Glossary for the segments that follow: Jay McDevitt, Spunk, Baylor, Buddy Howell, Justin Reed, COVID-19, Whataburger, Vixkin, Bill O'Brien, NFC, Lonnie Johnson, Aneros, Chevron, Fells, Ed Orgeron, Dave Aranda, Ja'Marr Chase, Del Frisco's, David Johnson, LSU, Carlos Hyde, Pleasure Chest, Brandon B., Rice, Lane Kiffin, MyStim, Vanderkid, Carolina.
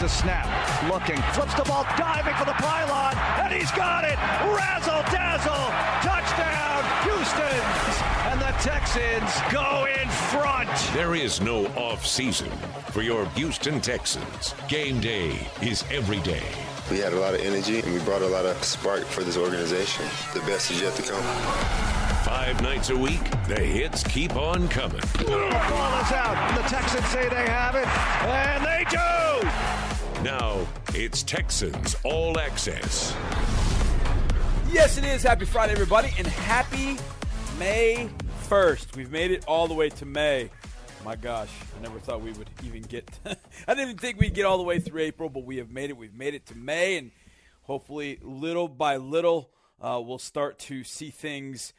the snap, looking, flips the ball, diving for the pylon, and he's got it! Razzle-dazzle! Touchdown, Houston! And the Texans go in front! There is no off-season for your Houston Texans. Game day is every day. We had a lot of energy, and we brought a lot of spark for this organization. The best is yet to come. 5 nights a week, the hits keep on coming. The ball is out. The Texans say they have it, and they do! Now, it's Texans All Access. Yes, it is. Happy Friday, everybody, and happy May 1st. We've made it all the way to May. My gosh, I never thought we would even get I didn't even think we'd get all the way through April, but we have made it. We've made it to May, and hopefully little by little we'll start to see things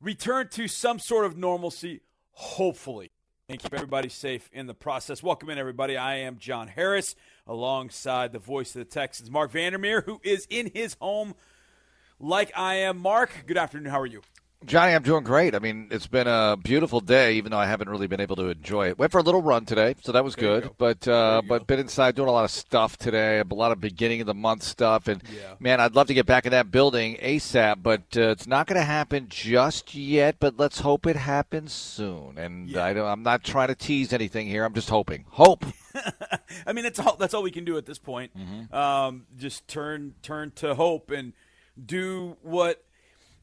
return to some sort of normalcy, hopefully, and keep everybody safe in the process. Welcome in, everybody. I am John Harris, alongside the voice of the Texans, Mark Vandermeer, who is in his home like I am. Mark, good afternoon. How are you? Johnny, I'm doing great. I mean, it's been a beautiful day, even though I haven't really been able to enjoy it. Went for a little run today, so that was good. But been inside doing a lot of stuff today, a lot of beginning of the month stuff. And, man, I'd love to get back in that building ASAP, but it's not going to happen just yet. But let's hope it happens soon. And I'm not trying to tease anything here. I'm just hoping. Hope. I mean, that's all we can do at this point. Mm-hmm. Just turn to hope and do what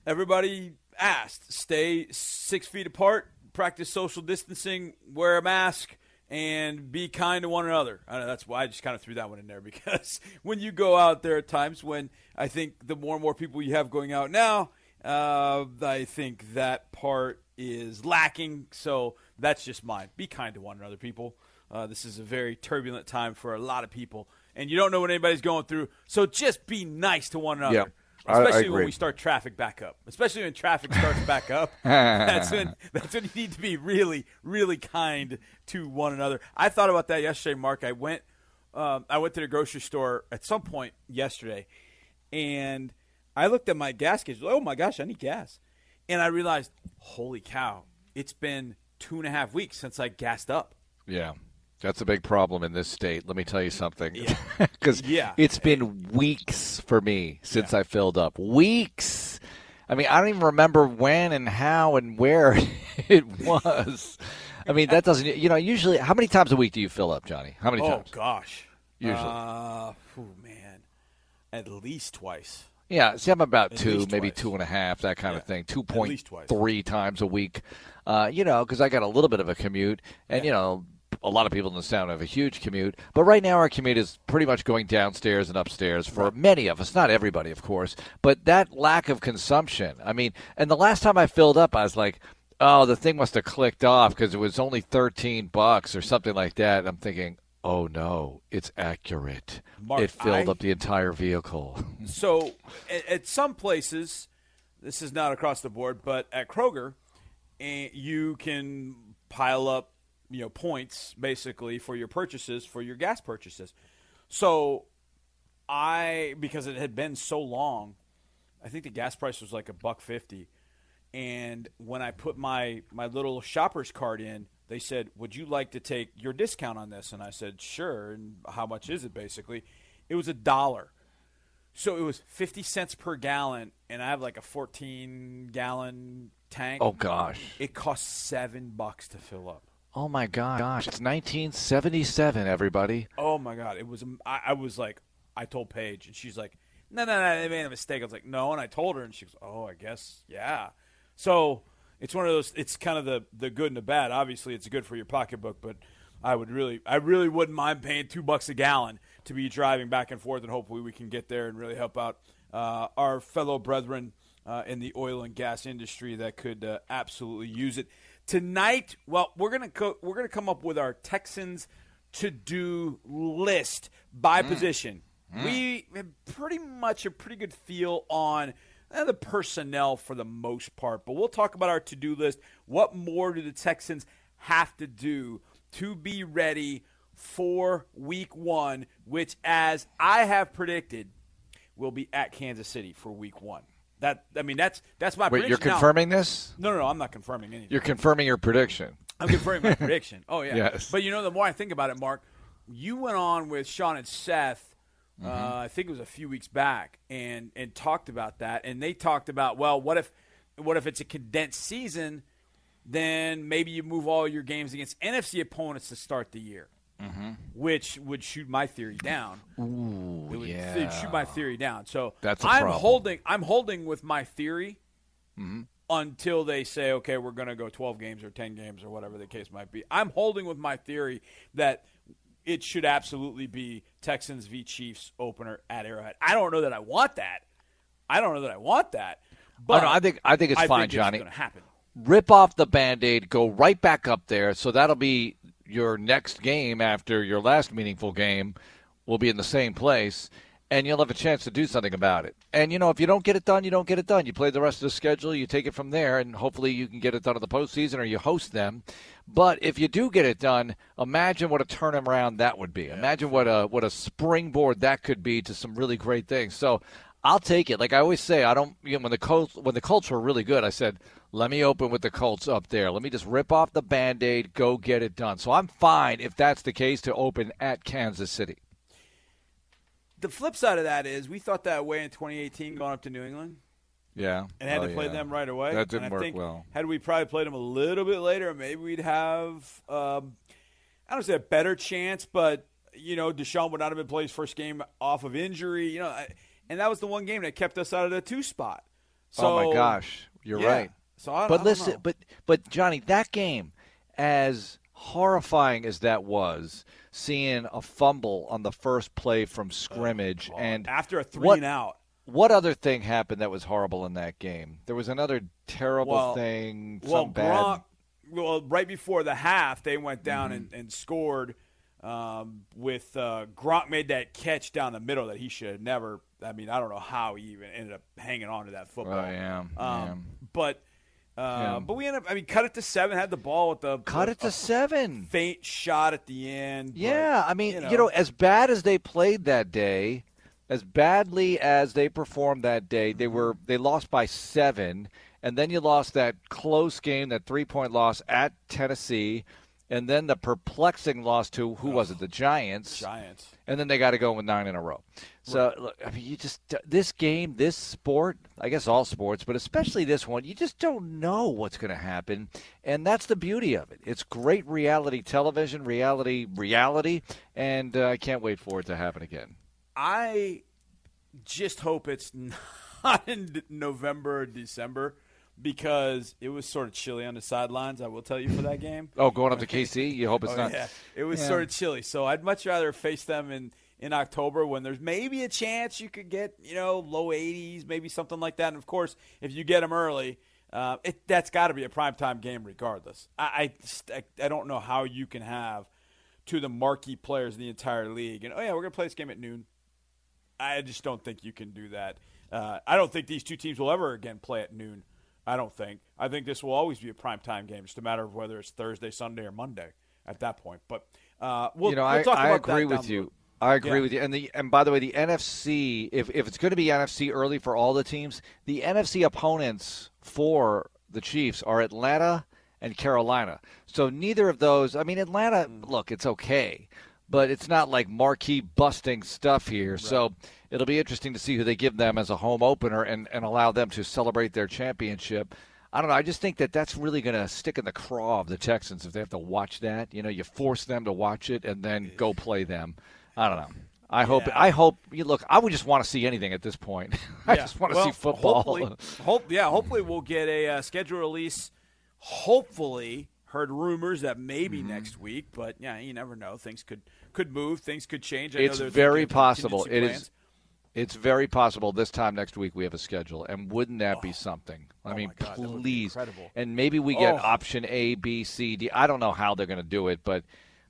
everybody – asked. Stay 6 feet apart, practice social distancing, wear a mask, and be kind to one another. I know that's why I just kind of threw that one in there, because when you go out there at times when I think the more and more people you have going out now, I think that part is lacking. So that's just mine. Be kind to one another, people. This is a very turbulent time for a lot of people, and you don't know what anybody's going through. So just be nice to one another. Yep. Especially when we start traffic back up. Especially when traffic starts back up. That's when you need to be really, really kind to one another. I thought about that yesterday, Mark. I went to the grocery store at some point yesterday, and I looked at my gas gauge. Oh, my gosh, I need gas. And I realized, holy cow, it's been 2.5 weeks since I gassed up. Yeah. That's a big problem in this state. Let me tell you something, because it's been weeks for me since I filled up. Weeks. I mean, I don't even remember when and how and where it was. I mean, that doesn't. You know, usually, how many times a week do you fill up, Johnny? How many times? Oh gosh, usually. At least twice. Yeah, see, I'm about 2, maybe 2.5, that kind of thing. 2.3 times a week. You know, because I got a little bit of a commute, and you know. A lot of people in the town have a huge commute, but right now our commute is pretty much going downstairs and upstairs for many of us, not everybody, of course, but that lack of consumption. I mean, and the last time I filled up, I was like, oh, the thing must have clicked off because it was only $13 or something like that. And I'm thinking, oh, no, it's accurate. Mark, it filled up the entire vehicle. So at some places, this is not across the board, but at Kroger, you can pile up, you know, points basically for your purchases, for your gas purchases. So because it had been so long, I think the gas price was like $1.50. And when I put my little shopper's card in, they said, would you like to take your discount on this? And I said, sure. And how much is it basically? It was $1. So it was 50 cents per gallon. And I have like a 14 gallon tank. Oh gosh. It cost $7 to fill up. Oh, my gosh. It's 1977, everybody. Oh, my God. It was – I was like – I told Paige, and she's like, no, they made a mistake. I was like, no, and I told her, and she goes, oh, I guess, yeah. So it's one of those – it's kind of the good and the bad. Obviously, it's good for your pocketbook, but I really wouldn't mind paying $2 a gallon to be driving back and forth, and hopefully we can get there and really help out our fellow brethren in the oil and gas industry that could absolutely use it. Tonight, well, we're gonna come up with our Texans to-do list by position. We have pretty much a pretty good feel on the personnel for the most part, but we'll talk about our to-do list. What more do the Texans have to do to be ready for Week 1, which, as I have predicted, will be at Kansas City for Week 1. That's my prediction. Wait, you're confirming this? No, I'm not confirming anything. You're confirming your prediction. I'm confirming my prediction. Oh, yeah. Yes. But, you know, the more I think about it, Mark, you went on with Sean and Seth, I think it was a few weeks back, and talked about that. And they talked about, well, what if it's a condensed season, then maybe you move all your games against NFC opponents to start the year, which would shoot my theory down. Ooh, it would shoot my theory down. So that's I'm holding with my theory until they say, okay, we're going to go 12 games or 10 games or whatever the case might be. I'm holding with my theory that it should absolutely be Texans v. Chiefs opener at Arrowhead. I don't know that I want that. But I think it's fine, Johnny. It's going to happen. Rip off the Band-Aid, go right back up there. So that'll be your next game after your last meaningful game will be in the same place, and you'll have a chance to do something about it. And, you know, if you don't get it done, you don't get it done. You play the rest of the schedule, you take it from there, and hopefully you can get it done in the postseason or you host them. But if you do get it done, imagine what a turnaround that would be. Yeah. Imagine what a springboard that could be to some really great things. So I'll take it. Like I always say, I don't. You know, when the Colts were really good, I said, let me open with the Colts up there. Let me just rip off the Band-Aid, go get it done. So I'm fine if that's the case to open at Kansas City. The flip side of that is we thought that way in 2018 going up to New England. Yeah. And had to play them right away. That didn't work well. Had we probably played them a little bit later, maybe we'd have, I don't say a better chance, but, you know, Deshaun would not have been played his first game off of injury. You know, and that was the one game that kept us out of the 2 spot. So, oh, my gosh. You're right. So I don't know, but Johnny, that game, as horrifying as that was, seeing a fumble on the first play from scrimmage, and after a 3-and-out. What other thing happened that was horrible in that game? There was another terrible thing. Well, right before the half, they went down and scored. With Gronk made that catch down the middle that he should have never. I mean, I don't know how he even ended up hanging on to that football. But we ended up. I mean, cut it to 7. Had the ball with the cut it to seven. Faint shot at the end. Yeah, but, I mean, you know, as bad as they played that day, as badly as they performed that day, they lost by 7, and then you lost that close game, that 3-point loss at Tennessee. And then the perplexing loss to, the Giants. Giants. And then they got to go with 9 in a row. So, look, I mean, you just – this game, this sport, I guess all sports, but especially this one, you just don't know what's going to happen. And that's the beauty of it. It's great reality television, reality, and I can't wait for it to happen again. I just hope it's not in November or December. Because it was sort of chilly on the sidelines, I will tell you, for that game. Oh, going up to KC? You hope it's not. Yeah. It was sort of chilly. So I'd much rather face them in October when there's maybe a chance you could get, low 80s, maybe something like that. And, of course, if you get them early, that's got to be a primetime game regardless. I don't know how you can have two of the marquee players in the entire league. And, we're going to play this game at noon. I just don't think you can do that. I don't think these two teams will ever again play at noon. I don't think. I think this will always be a primetime game. It's a matter of whether it's Thursday, Sunday, or Monday at that point. But we'll talk about that. I agree with you. I agree with you. And by the way, the NFC, if it's going to be NFC early for all the teams, the NFC opponents for the Chiefs are Atlanta and Carolina. So neither of those – I mean, Atlanta, look, it's okay. But it's not like marquee-busting stuff here. Right. So it'll be interesting to see who they give them as a home opener and allow them to celebrate their championship. I don't know. I just think that's really going to stick in the craw of the Texans if they have to watch that. You force them to watch it and then go play them. I don't know. I hope. Look, I would just want to see anything at this point. I just want to see football. Hopefully we'll get a schedule release, hopefully. Heard rumors that maybe next week, but you never know. Things could move. Things could change. It's very possible. It's very possible this time next week we have a schedule, and wouldn't that be something? I mean, God, please. And maybe we get option A, B, C, D. I don't know how they're going to do it, but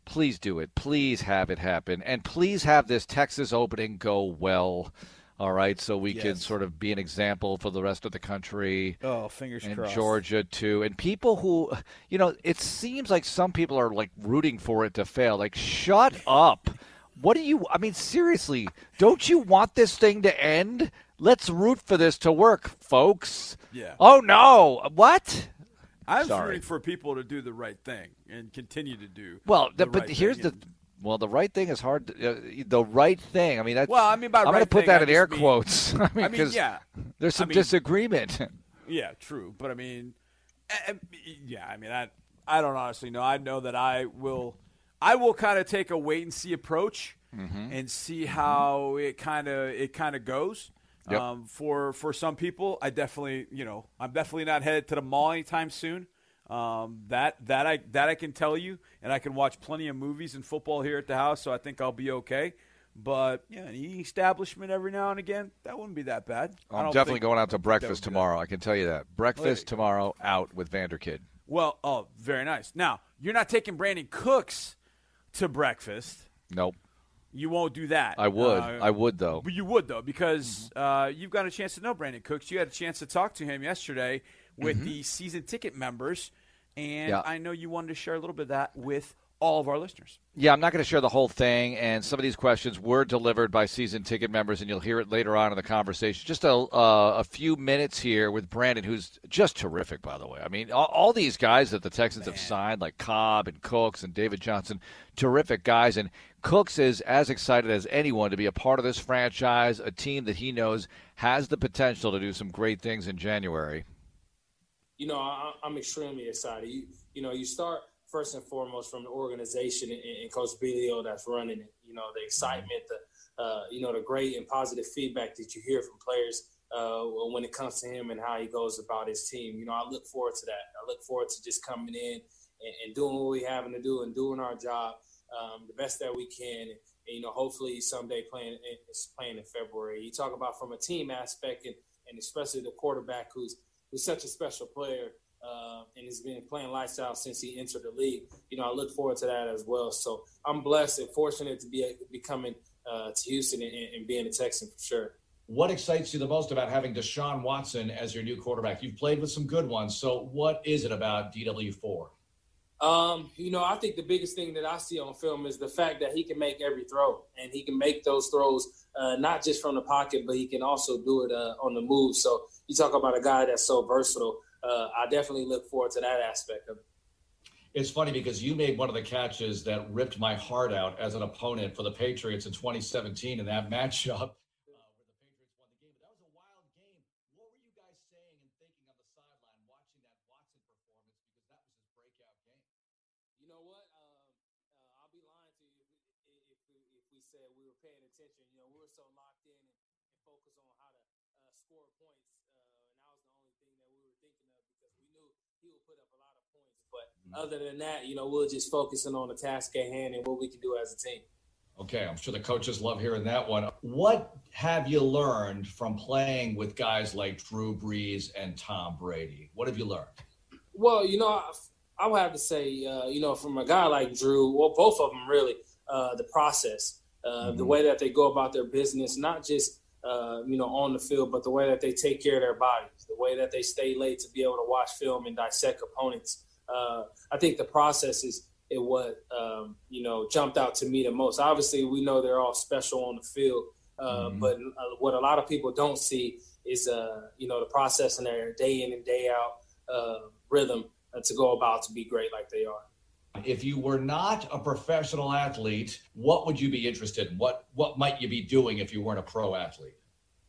please do it. Please have it happen, and please have this Texas opening go well. All right, so we can sort of be an example for the rest of the country. Oh, fingers crossed. And Georgia, too. And people who, it seems like some people are, like, rooting for it to fail. Like, shut up. What do you, I mean, seriously, don't you want this thing to end? Let's root for this to work, folks. Yeah. Oh, no. What? I'm rooting for people to do the right thing and continue to do the right thing. Well, but here's the Well, the right thing is hard. The right thing. I mean, that's, well, I mean, by I'm right going to put that I in air mean, quotes. I mean yeah, there's some disagreement. Yeah, true. But I mean, yeah, I mean, I don't honestly know. I know that I will kind of take a wait and see approach and see how it kind of goes. Yep. For some people, I'm definitely not headed to the mall anytime soon. That I can tell you, and I can watch plenty of movies and football here at the house, so I think I'll be okay. But yeah, an eating establishment every now and again, that wouldn't be that bad. I'm definitely going out to breakfast tomorrow. I can tell you that. Breakfast tomorrow out with Vanderkid. Well, oh, very nice. Now, you're not taking Brandon Cooks to breakfast. Nope. You won't do that. I would. I would, though. But you would, though, because you've got a chance to know Brandon Cooks. You had a chance to talk to him yesterday with the season ticket members, and I know you wanted to share a little bit of that with all of our listeners. Yeah, I'm not going to share the whole thing, and some of these questions were delivered by season ticket members, and you'll hear it later on in the conversation. Just a few minutes here with Brandon, who's just terrific, by the way. I mean, all these guys that the Texans have signed, like Cobb and Cooks and David Johnson, terrific guys, and Cooks is as excited as anyone to be a part of this franchise, a team that he knows has the potential to do some great things in January. You know, I'm extremely excited. You start first and foremost from the organization and Coach Bileo that's running it. You know, the excitement, the great and positive feedback that you hear from players when it comes to him and how he goes about his team. You know, I look forward to that. I look forward to just coming in and doing what we're having to do and doing our job the best that we can. And, hopefully someday playing in February. You talk about from a team aspect and especially the quarterback who's such a special player and has been playing lights out since he entered the league. You know, I look forward to that as well. So I'm blessed and fortunate to be coming to Houston and being a Texan for sure. What excites you the most about having Deshaun Watson as your new quarterback? You've played with some good ones. So what is it about DW4? I think the biggest thing that I see on film is the fact that he can make every throw, and he can make those throws not just from the pocket, but he can also do it on the move. So you talk about a guy that's so versatile. I definitely look forward to that aspect of it. It's funny because you made one of the catches that ripped my heart out as an opponent for the Patriots in 2017 in that matchup. Where the Patriots won the game. That was a wild game. What were you guys saying and thinking on the sideline watching that Watson performance because that was his breakout game? You know what? I'll be lying to you if we said we were paying attention. You know, we were so locked in and focused on how to score points. He will put up a lot of points, but other than that, we're just focusing on the task at hand and what we can do as a team. Okay, I'm sure the coaches love hearing that one. What have you learned from playing with guys like Drew Brees and Tom Brady? What have you learned? Well, I would have to say, from a guy like Drew, well, both of them really, the process, the way that they go about their business, not just on the field, but the way that they take care of their bodies, the way that they stay late to be able to watch film and dissect opponents. I think the process is what, jumped out to me the most. Obviously, we know they're all special on the field, but what a lot of people don't see is, the process in their day in and day out rhythm to go about to be great like they are. If you were not a professional athlete, what would you be interested in? What might you be doing if you weren't a pro athlete?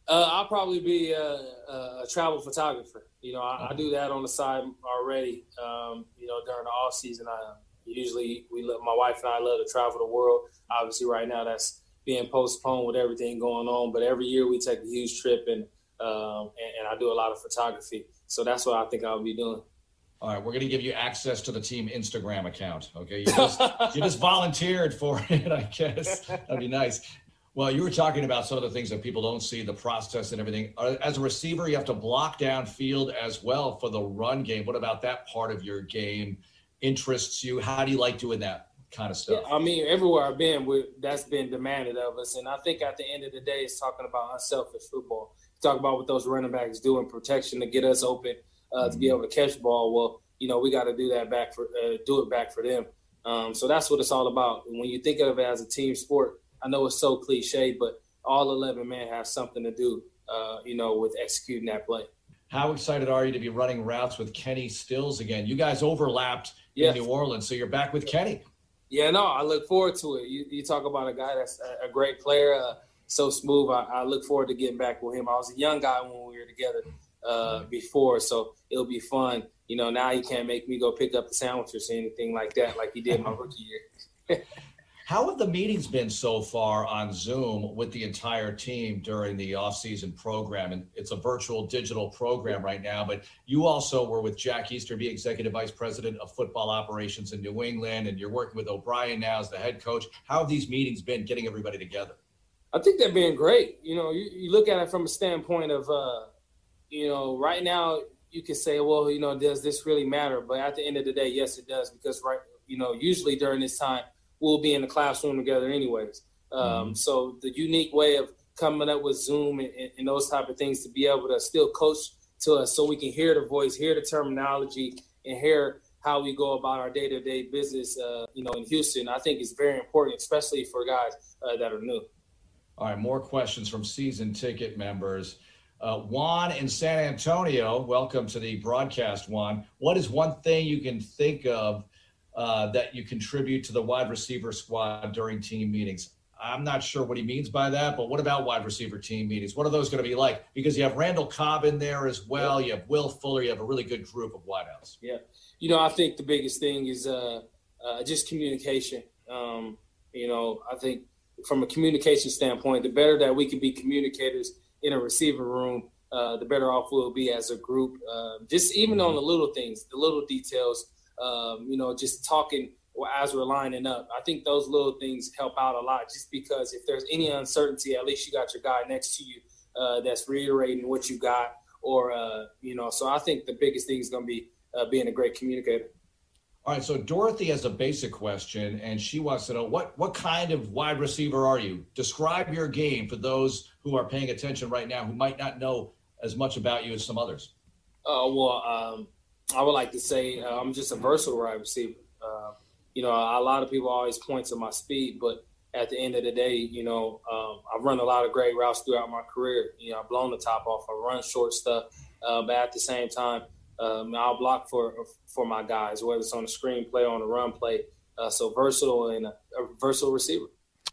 I'll probably be a travel photographer. I do that on the side already. During the off season, my wife and I love to travel the world. Obviously, right now that's being postponed with everything going on. But every year we take a huge trip, and I do a lot of photography. So that's what I think I'll be doing. All right, we're going to give you access to the team Instagram account, okay? You just volunteered for it, I guess. That'd be nice. Well, you were talking about some of the things that people don't see, the process and everything. As a receiver, you have to block downfield as well for the run game. What about that part of your game interests you? How do you like doing that kind of stuff? Yeah, I mean, everywhere I've been, that's been demanded of us. And I think at the end of the day, it's talking about unselfish football. Talk about what those running backs do in protection to get us open. To be able to catch ball, well, we got to do that back for them. So that's what it's all about. And when you think of it as a team sport, I know it's so cliche, but all 11 men have something to do, with executing that play. How excited are you to be running routes with Kenny Stills again? You guys overlapped in New Orleans, so you're back with Kenny. Yeah, no, I look forward to it. You talk about a guy that's a great player, so smooth. I look forward to getting back with him. I was a young guy when we were together before, so it'll be fun. You know, now he can't make me go pick up the sandwiches or anything like that like he did my rookie year. How have the meetings been so far on Zoom with the entire team during the offseason program? And it's a virtual digital program right now, but you also were with Jack Easterby, Executive Vice President of Football Operations in New England, and you're working with O'Brien now as the head coach. How have these meetings been getting everybody together? I think they've been great. You know, you look at it from a standpoint of, you know, right now you can say, well, you know, does this really matter? But at the end of the day, yes, it does, because, right, you know, usually during this time, we'll be in the classroom together anyways. So the unique way of coming up with Zoom and those type of things to be able to still coach to us so we can hear the voice, hear the terminology, and hear how we go about our day-to-day business, you know, in Houston, I think is very important, especially for guys that are new. All right, more questions from season ticket members. Juan in San Antonio, welcome to the broadcast, Juan. What is one thing you can think of that you contribute to the wide receiver squad during team meetings? I'm not sure what he means by that, but what about wide receiver team meetings? What are those going to be like? Because you have Randall Cobb in there as well. You have Will Fuller. You have a really good group of wideouts. Yeah. You know, I think the biggest thing is just communication. You know, I think from a communication standpoint, the better that we can be communicators in a receiver room, the better off we'll be as a group. Just even on the little things, the little details, you know, just talking as we're lining up. I think those little things help out a lot, just because if there's any uncertainty, at least you got your guy next to you that's reiterating what you got, or, you know, so I think the biggest thing is going to be being a great communicator. All right, so Dorothy has a basic question, and she wants to know, what kind of wide receiver are you? Describe your game for those who are paying attention right now who might not know as much about you as some others. I would like to say I'm just a versatile wide receiver. You know, a lot of people always point to my speed, but at the end of the day, you know, I've run a lot of great routes throughout my career. You know, I've blown the top off. I run short stuff, but at the same time, I'll block for my guys, whether it's on the screen play, on the run play. So versatile and a versatile receiver.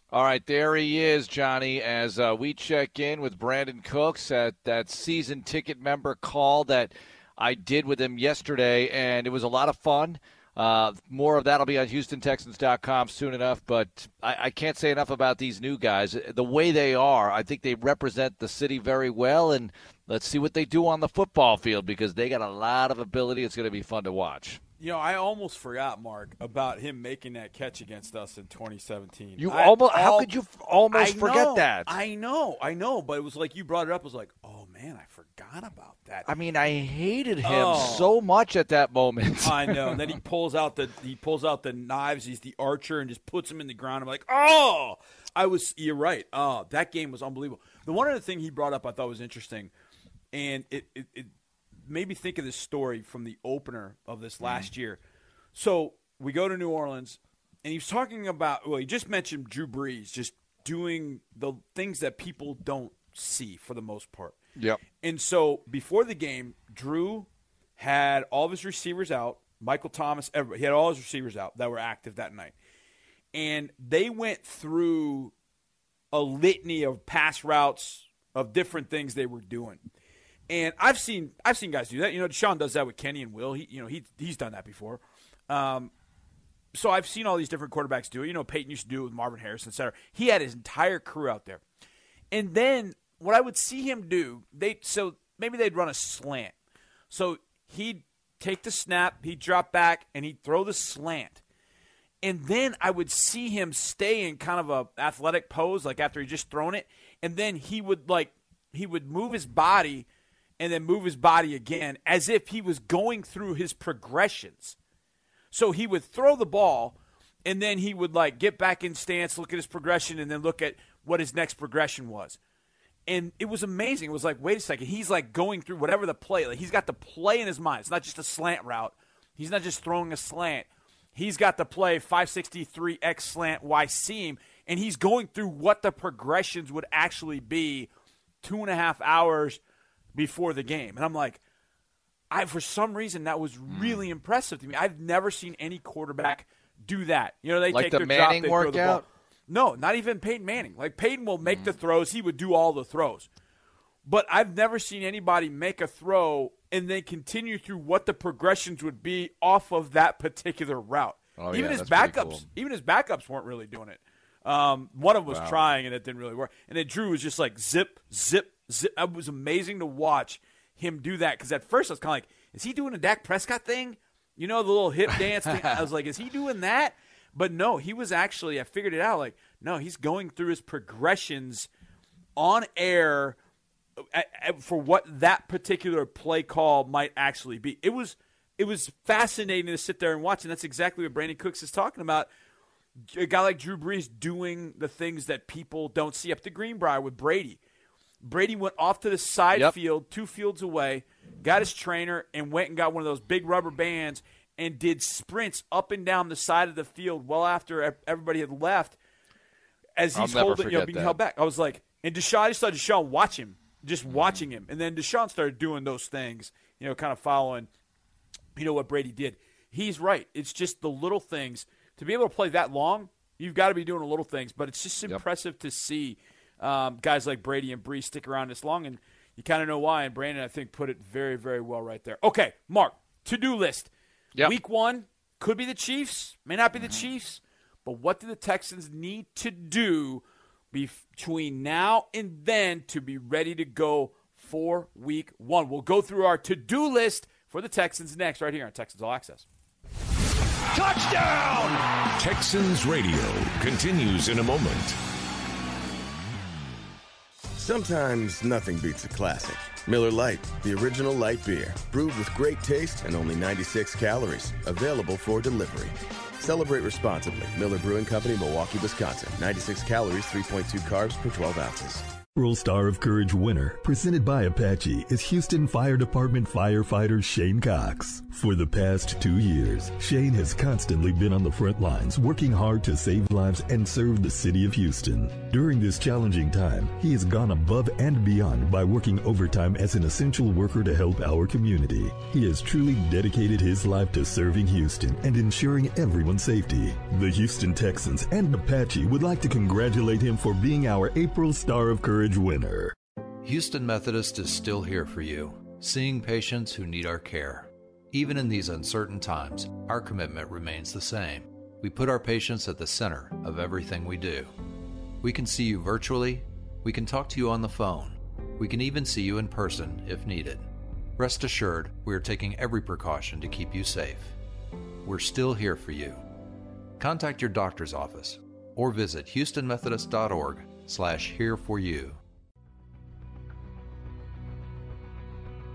All right, there he is, Johnny, as we check in with Brandon Cooks at that season ticket member call that I did with him yesterday, and it was a lot of fun. More of that will be on HoustonTexans.com soon enough, but I can't say enough about these new guys. The way they are, I think they represent the city very well, and let's see what they do on the football field, because they got a lot of ability. It's going to be fun to watch. You know, I almost forgot, Mark, about him making that catch against us in 2017. How could you almost forget that? I know, but it was like you brought it up. It was like, oh, man, I forgot about that. I mean, I hated him so much at that moment. I know. And then he pulls out the knives. He's the archer and just puts him in the ground. I'm like, oh, you're right. Oh, that game was unbelievable. The one other thing he brought up I thought was interesting, and it made me think of this story from the opener of this last year. So we go to New Orleans, and he's talking about – well, he just mentioned Drew Brees just doing the things that people don't see for the most part. Yep. And so before the game, Drew had all of his receivers out, Michael Thomas, everybody. He had all his receivers out that were active that night. And they went through a litany of pass routes of different things they were doing. And I've seen guys do that. You know, Deshaun does that with Kenny and Will. He's done that before. So I've seen all these different quarterbacks do it. You know, Peyton used to do it with Marvin Harris, et cetera. He had his entire crew out there. And then what I would see him do, maybe they'd run a slant. So he'd take the snap, he'd drop back, and he'd throw the slant. And then I would see him stay in kind of a athletic pose, like after he just thrown it. And then he would move his body and then move his body again as if he was going through his progressions. So he would throw the ball, and then he would like get back in stance, look at his progression, and then look at what his next progression was. And it was amazing. It was like, wait a second. He's like going through whatever the play. Like he's got the play in his mind. It's not just a slant route. He's not just throwing a slant. He's got the play 563 X slant Y seam, and he's going through what the progressions would actually be 2.5 hours before the game. And I'm like, for some reason, that was really impressive to me. I've never seen any quarterback do that. You know, they like take their Manning drop, they throw the ball. No, not even Peyton Manning. Like, Peyton will make the throws. He would do all the throws. But I've never seen anybody make a throw and then continue through what the progressions would be off of that particular route. Oh, even his backups, cool. Even his backups weren't really doing it. One of them was trying, and it didn't really work. And then Drew was just like, zip, zip, zip. It was amazing to watch him do that, because at first I was kind of like, is he doing a Dak Prescott thing? You know, the little hip dance thing? I was like, is he doing that? But no, he was actually, I figured it out, like, no, he's going through his progressions on air for what that particular play call might actually be. It was fascinating to sit there and watch, and that's exactly what Brandon Cooks is talking about. A guy like Drew Brees doing the things that people don't see up to Greenbrier with Brady. Brady went off to the side field, 2 fields away, got his trainer, and went and got one of those big rubber bands and did sprints up and down the side of the field well after everybody had left as he's holding, being held back. I was like, and Deshaun, I just saw Deshaun watch him, just watching him. And then Deshaun started doing those things, you know, kind of following, you know, what Brady did. He's right. It's just the little things. To be able to play that long, you've got to be doing the little things. But it's just impressive to see guys like Brady and Brees stick around this long. And you kind of know why. And Brandon, I think, put it very, very well right there. Okay, Mark, to-do list. Yep. Week 1 could be the Chiefs, may not be the Chiefs, but what do the Texans need to do between now and then to be ready to go for Week 1? We'll go through our to-do list for the Texans next, right here on Texans All Access. Touchdown! Texans Radio continues in a moment. Sometimes nothing beats a classic. Miller Lite, the original light beer, brewed with great taste and only 96 calories, available for delivery. Celebrate responsibly. Miller Brewing Company, Milwaukee, Wisconsin. 96 calories, 3.2 carbs per 12 ounces. Rural Star of Courage winner, presented by Apache, is Houston Fire Department firefighter Shane Cox. For the past 2 years, Shane has constantly been on the front lines, working hard to save lives and serve the city of Houston. During this challenging time, he has gone above and beyond by working overtime as an essential worker to help our community. He has truly dedicated his life to serving Houston and ensuring everyone's safety. The Houston Texans and Apache would like to congratulate him for being our April Star of Courage winner. Houston Methodist is still here for you, seeing patients who need our care. Even in these uncertain times, our commitment remains the same. We put our patients at the center of everything we do. We can see you virtually. We can talk to you on the phone. We can even see you in person if needed. Rest assured, we are taking every precaution to keep you safe. We're still here for you. Contact your doctor's office or visit HoustonMethodist.org/here for you.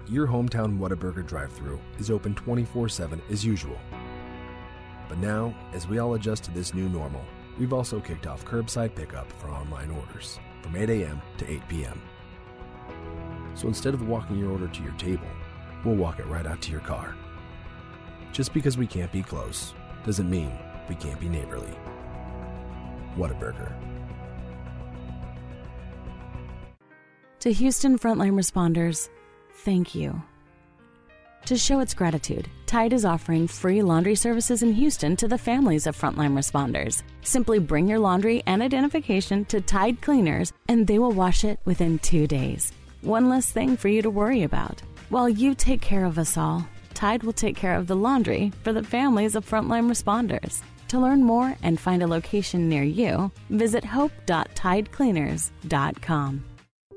Your hometown Whataburger drive-thru is open 24/7 as usual. But now, as we all adjust to this new normal, we've also kicked off curbside pickup for online orders from 8 a.m. to 8 p.m. So instead of walking your order to your table, we'll walk it right out to your car. Just because we can't be close doesn't mean we can't be neighborly. Whataburger. To Houston frontline responders, thank you. To show its gratitude, Tide is offering free laundry services in Houston to the families of frontline responders. Simply bring your laundry and identification to Tide Cleaners, and they will wash it within 2 days. One less thing for you to worry about. While you take care of us all, Tide will take care of the laundry for the families of frontline responders. To learn more and find a location near you, visit hope.tidecleaners.com.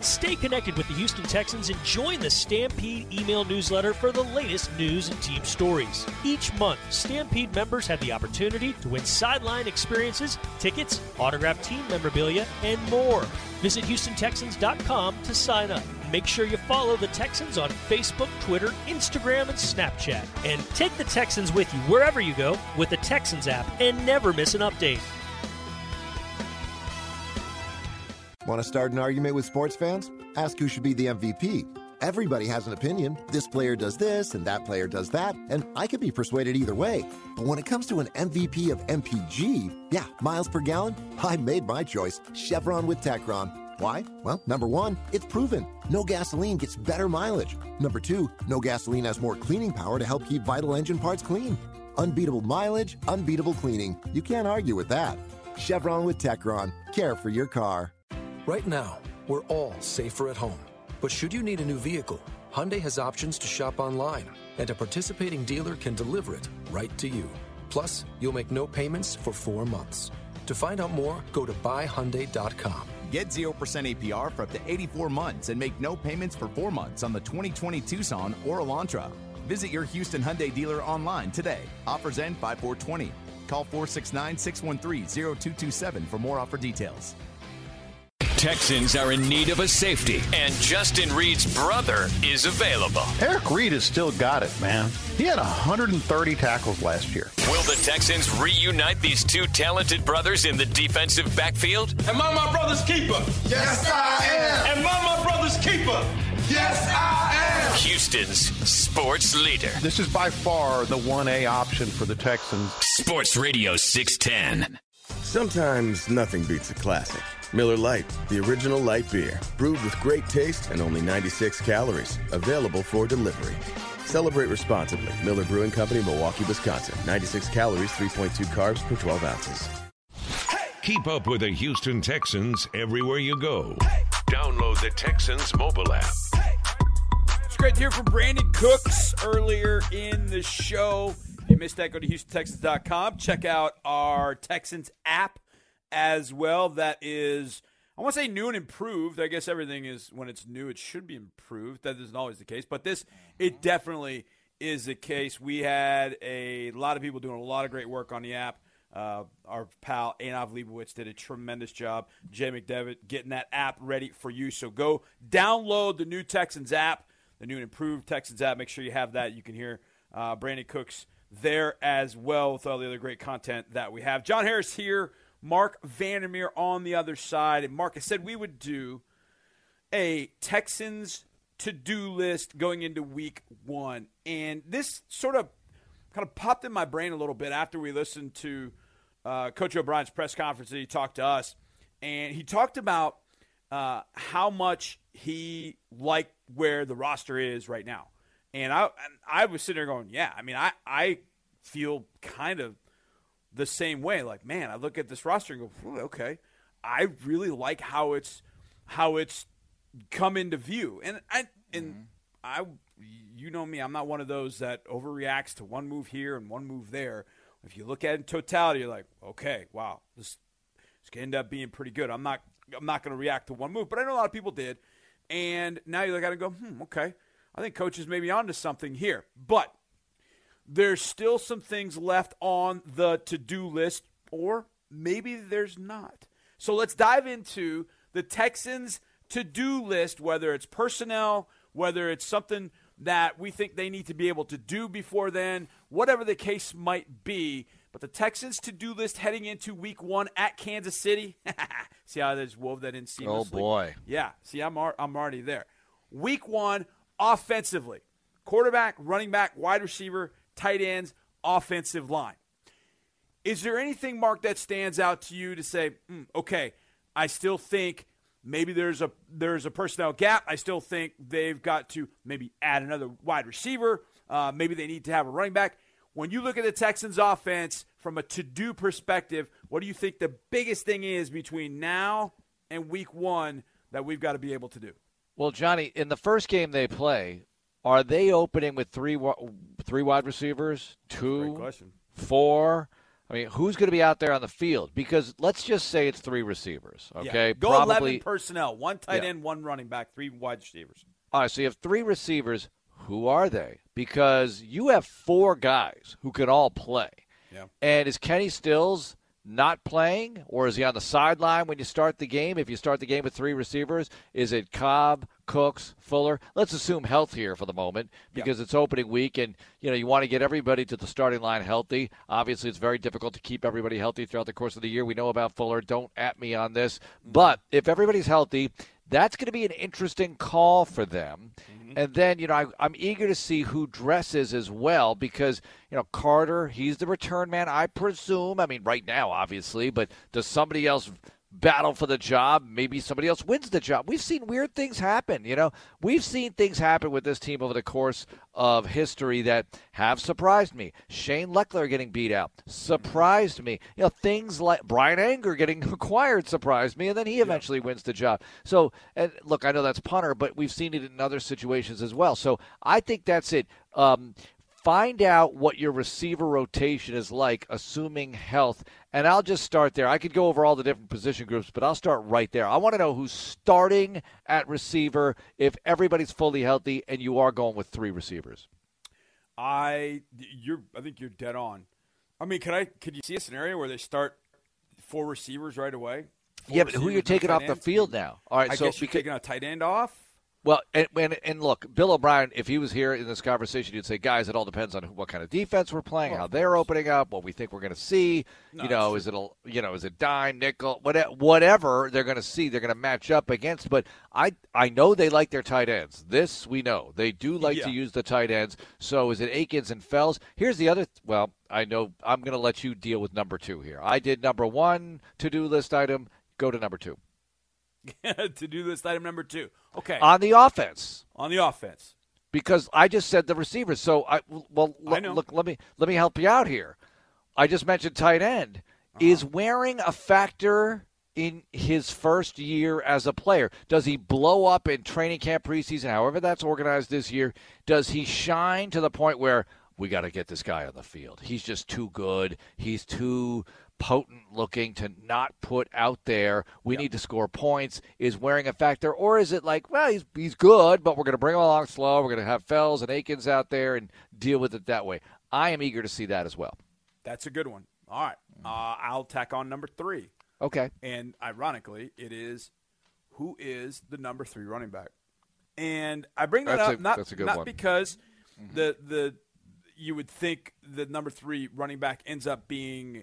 Stay connected with the Houston Texans and join the Stampede email newsletter for the latest news and team stories. Each month, Stampede members have the opportunity to win sideline experiences, tickets, autographed team memorabilia, and more. Visit HoustonTexans.com to sign up. Make sure you follow the Texans on Facebook, Twitter, Instagram, and Snapchat. And take the Texans with you wherever you go with the Texans app and never miss an update. Want to start an argument with sports fans? Ask who should be the MVP. Everybody has an opinion. This player does this and that player does that, and I could be persuaded either way. But when it comes to an MVP of MPG, yeah, miles per gallon, I made my choice. Chevron with Tacron. Why? Well, number one, it's proven. No gasoline gets better mileage. Number two, no gasoline has more cleaning power to help keep vital engine parts clean. Unbeatable mileage, unbeatable cleaning. You can't argue with that. Chevron with Tecron. Care for your car. Right now, we're all safer at home. But should you need a new vehicle, Hyundai has options to shop online, and a participating dealer can deliver it right to you. Plus, you'll make no payments for 4 months. To find out more, go to buyhyundai.com. Get 0% APR for up to 84 months and make no payments for 4 months on the 2020 Tucson or Elantra. Visit your Houston Hyundai dealer online today. Offers end 5/4/20. Call 469-613-0227 for more offer details. Texans are in need of a safety, and Justin Reed's brother is available. Eric Reed has still got it, man. He had 130 tackles last year. Will the Texans reunite these two talented brothers in the defensive backfield? Am I my brother's keeper? Yes, I am. Am I my brother's keeper? Yes, I am. Houston's sports leader. This is by far the 1A option for the Texans. Sports Radio 610. Sometimes nothing beats a classic. Miller Lite, the original light beer, brewed with great taste and only 96 calories. Available for delivery. Celebrate responsibly. Miller Brewing Company, Milwaukee, Wisconsin. 96 calories, 3.2 carbs per 12 ounces. Keep up with the Houston Texans everywhere you go. Download the Texans mobile app. It's great to hear from Brandon Cooks earlier in the show. If you missed that, go to HoustonTexans.com. Check out our Texans app as well. That is, I want to say new and improved. I guess everything is, when it's new, it should be improved. That isn't always the case. But this, it definitely is the case. We had a lot of people doing a lot of great work on the app. Our pal, Anov Leibowitz, did a tremendous job. Jay McDevitt getting that app ready for you. So go download the new Texans app, the new and improved Texans app. Make sure you have that. You can hear Brandon Cooks there as well with all the other great content that we have. John Harris here, Mark Vandermeer on the other side. And Mark, I said we would do a Texans to-do list going into week one. And this sort of kind of popped in my brain a little bit after we listened to Coach O'Brien's press conference that he talked to us. And he talked about how much he liked where the roster is right now. And I was sitting there going, yeah, I mean, I feel kind of the same way. Like, man, I look at this roster and go, okay, I really like how it's come into view. And I, you know me, I'm not one of those that overreacts to one move here and one move there. If you look at it in totality, you're like, okay, wow, this could end up being pretty good. I'm not going to react to one move, but I know a lot of people did. And now you look at it and go, okay. I think coaches may be onto something here, but there's still some things left on the to-do list, or maybe there's not. So let's dive into the Texans' to-do list, whether it's personnel, whether it's something that we think they need to be able to do before then, whatever the case might be. But the Texans' to-do list heading into week one at Kansas City. See how I just wove that in seamlessly? Oh, boy. Yeah, see, I'm already there. Week one. Offensively, quarterback, running back, wide receiver, tight ends, offensive line. Is there anything, Mark, that stands out to you to say, okay, I still think maybe there's a personnel gap. I still think they've got to maybe add another wide receiver. Maybe they need to have a running back. When you look at the Texans' offense from a to-do perspective, what do you think the biggest thing is between now and week one that we've got to be able to do? Well, Johnny, in the first game they play, are they opening with three wide receivers, two, four? I mean, who's going to be out there on the field? Because let's just say it's three receivers, okay? Yeah. Go probably 11 personnel, one tight end, one running back, three wide receivers. All right, so you have three receivers. Who are they? Because you have four guys who can all play. Yeah. And is Kenny Stills not playing, or is he on the sideline when you start the game? If you start the game with three receivers, is it Cobb, Cooks, Fuller? Let's assume health here for the moment because it's opening week and, you know, you want to get everybody to the starting line healthy. Obviously, it's very difficult to keep everybody healthy throughout the course of the year. We know about Fuller. Don't at me on this. But if everybody's healthy, that's going to be an interesting call for them. Mm-hmm. And then, you know, I'm eager to see who dresses as well because, you know, Carter, he's the return man, I presume. I mean, right now, obviously, but does somebody else battle for the job? Maybe somebody else wins the job. We've seen weird things happen, you know. We've seen things happen with this team over the course of history that have surprised me. Shane Leckler getting beat out surprised me. You know, things like Brian Anger getting acquired surprised me, and then he eventually wins the job. So, and look, I know that's punter, but we've seen it in other situations as well. So I think that's it. Find out what your receiver rotation is like, assuming health. And I'll just start there. I could go over all the different position groups, but I'll start right there. I want to know who's starting at receiver if everybody's fully healthy and you are going with three receivers. I think you're dead on. I mean, could you see a scenario where they start four receivers right away? Yeah, but who are you taking off the field now? All right, so I guess you're taking a tight end off. Well, and look, Bill O'Brien, if he was here in this conversation, he'd say, guys, it all depends on what kind of defense we're playing, how they're opening up, what we think we're going to see. No, you know, is it dime, nickel, whatever they're going to see, they're going to match up against. But I know they like their tight ends. This we know. They do like to use the tight ends. So is it Akins and Fells? Here's the other well, I know I'm going to let you deal with number two here. I did number one to-do list item. Go to number two. To-do list item number two. Okay. On the offense. Because I just said the receivers. So, look, let me help you out here. I just mentioned tight end. Uh-huh. Is wearing a factor in his first year as a player? Does he blow up in training camp, preseason, however that's organized this year? Does he shine to the point where we got to get this guy on the field? He's just too good. He's too potent looking to not put out there. We need to score points. Is wearing a factor, or is it like, well, he's good, but we're going to bring him along slow. We're going to have Fells and Akins out there and deal with it that way. I am eager to see that as well. That's a good one. All right. I'll tack on number three. Okay. And ironically, it is who is the number three running back. And I bring that up not because the you would think the number three running back ends up being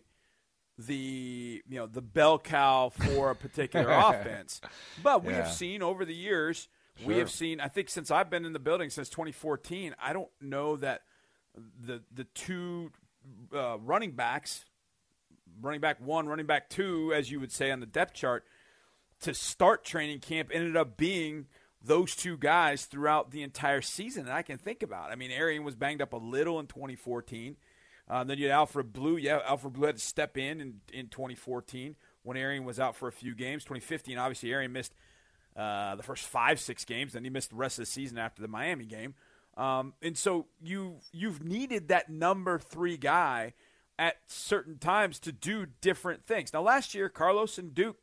the the bell cow for a particular offense, but we have seen over the years I think since I've been in the building since 2014, I don't know that the two running backs, running back one, running back two, as you would say on the depth chart, to start training camp ended up being those two guys throughout the entire season that I can think about. I mean, Arian was banged up a little in 2014. Then you had Alfred Blue. Yeah, Alfred Blue had to step in 2014 when Arian was out for a few games. 2015, obviously, Arian missed the first 5-6 games. Then he missed the rest of the season after the Miami game. And so you've needed that number three guy at certain times to do different things. Now, last year, Carlos and Duke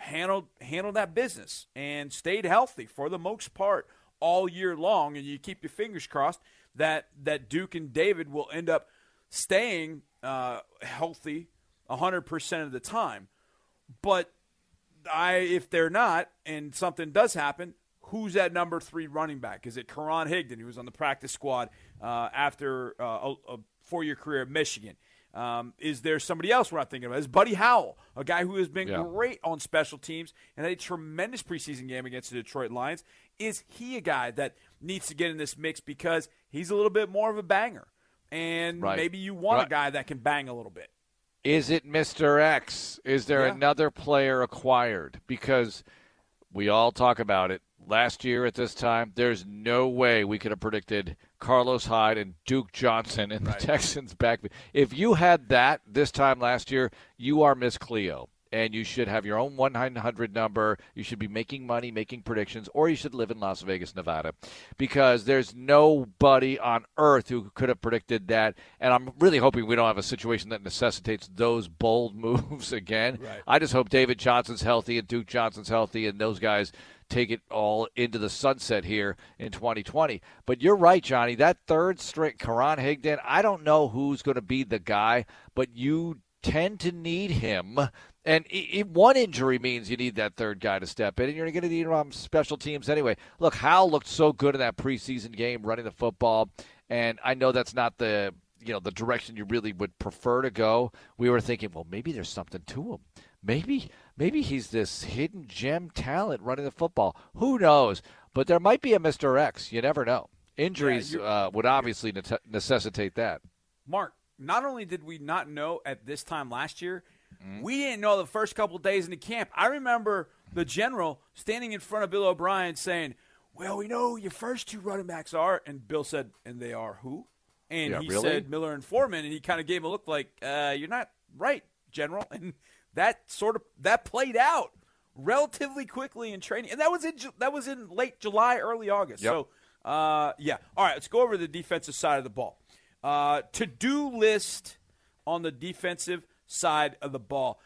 handled that business and stayed healthy for the most part all year long. And you keep your fingers crossed that Duke and David will end up staying healthy 100% of the time. But if they're not and something does happen, who's that number three running back? Is it Karan Higdon, who was on the practice squad after a four-year career at Michigan? Is there somebody else we're not thinking about? Is Buddy Howell, a guy who has been great on special teams and had a tremendous preseason game against the Detroit Lions? Is he a guy that needs to get in this mix because he's a little bit more of a banger? And maybe you want a guy that can bang a little bit. Is it Mr. X? Is there another player acquired? Because we all talk about it. Last year at this time, there's no way we could have predicted Carlos Hyde and Duke Johnson in the Texans' backfield. If you had that this time last year, you are Miss Cleo. And you should have your own 1-900 number. You should be making money, making predictions, or you should live in Las Vegas, Nevada, because there's nobody on earth who could have predicted that. And I'm really hoping we don't have a situation that necessitates those bold moves again. Right. I just hope David Johnson's healthy and Duke Johnson's healthy and those guys take it all into the sunset here in 2020. But you're right, Johnny. That third string, Karan Higdon, I don't know who's going to be the guy, but you tend to need him. And one injury means you need that third guy to step in, and you're going to need him on special teams anyway. Look, Howell looked so good in that preseason game running the football, and I know that's not the – you know, the direction you really would prefer to go. We were thinking, well, maybe there's something to him. Maybe he's this hidden gem talent running the football. Who knows? But there might be a Mr. X. You never know. Injuries would obviously necessitate that. Mark, not only did we not know at this time last year, we didn't know the first couple of days in the camp. I remember the general standing in front of Bill O'Brien saying, well, we know your first two running backs are, and Bill said, and they are who? And he said Miller and Foreman, and he kind of gave him a look like, you're not right, General. And that played out relatively quickly in training. And that was in late July, early August. Yep. So, all right, let's go over the defensive side of the ball. To-do list on the defensive side of the ball.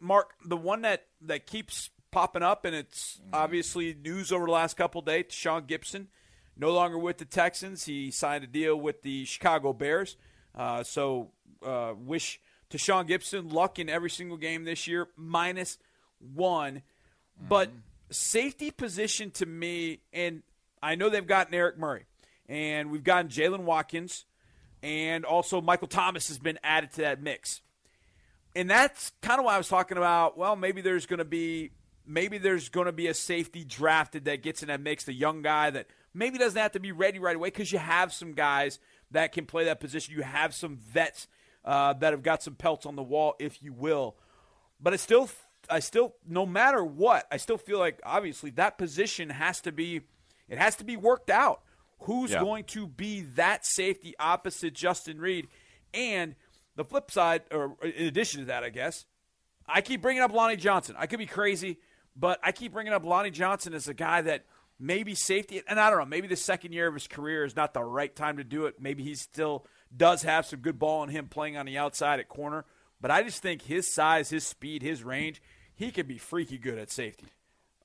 Mark, the one that keeps popping up, and it's obviously news over the last couple of days, Sean Gibson. No longer with the Texans. He signed a deal with the Chicago Bears. So wish Deshaun Gibson luck in every single game this year, minus one. Mm-hmm. But safety position to me, and I know they've gotten Eric Murray, and we've gotten Jalen Watkins, and also Michael Thomas has been added to that mix. And that's kind of why I was talking about, well, maybe there's going to be a safety drafted that gets in that mix, the young guy that – maybe doesn't have to be ready right away because you have some guys that can play that position. You have some vets that have got some pelts on the wall, if you will. But I still, no matter what, I still feel like obviously that position has to be worked out. Who's going to be that safety opposite Justin Reed? And the flip side, or in addition to that, I guess, I keep bringing up Lonnie Johnson. I could be crazy, but I keep bringing up Lonnie Johnson as a guy that. Maybe safety, and I don't know, maybe the second year of his career is not the right time to do it. Maybe he still does have some good ball in him playing on the outside at corner. But I just think his size, his speed, his range, he could be freaky good at safety.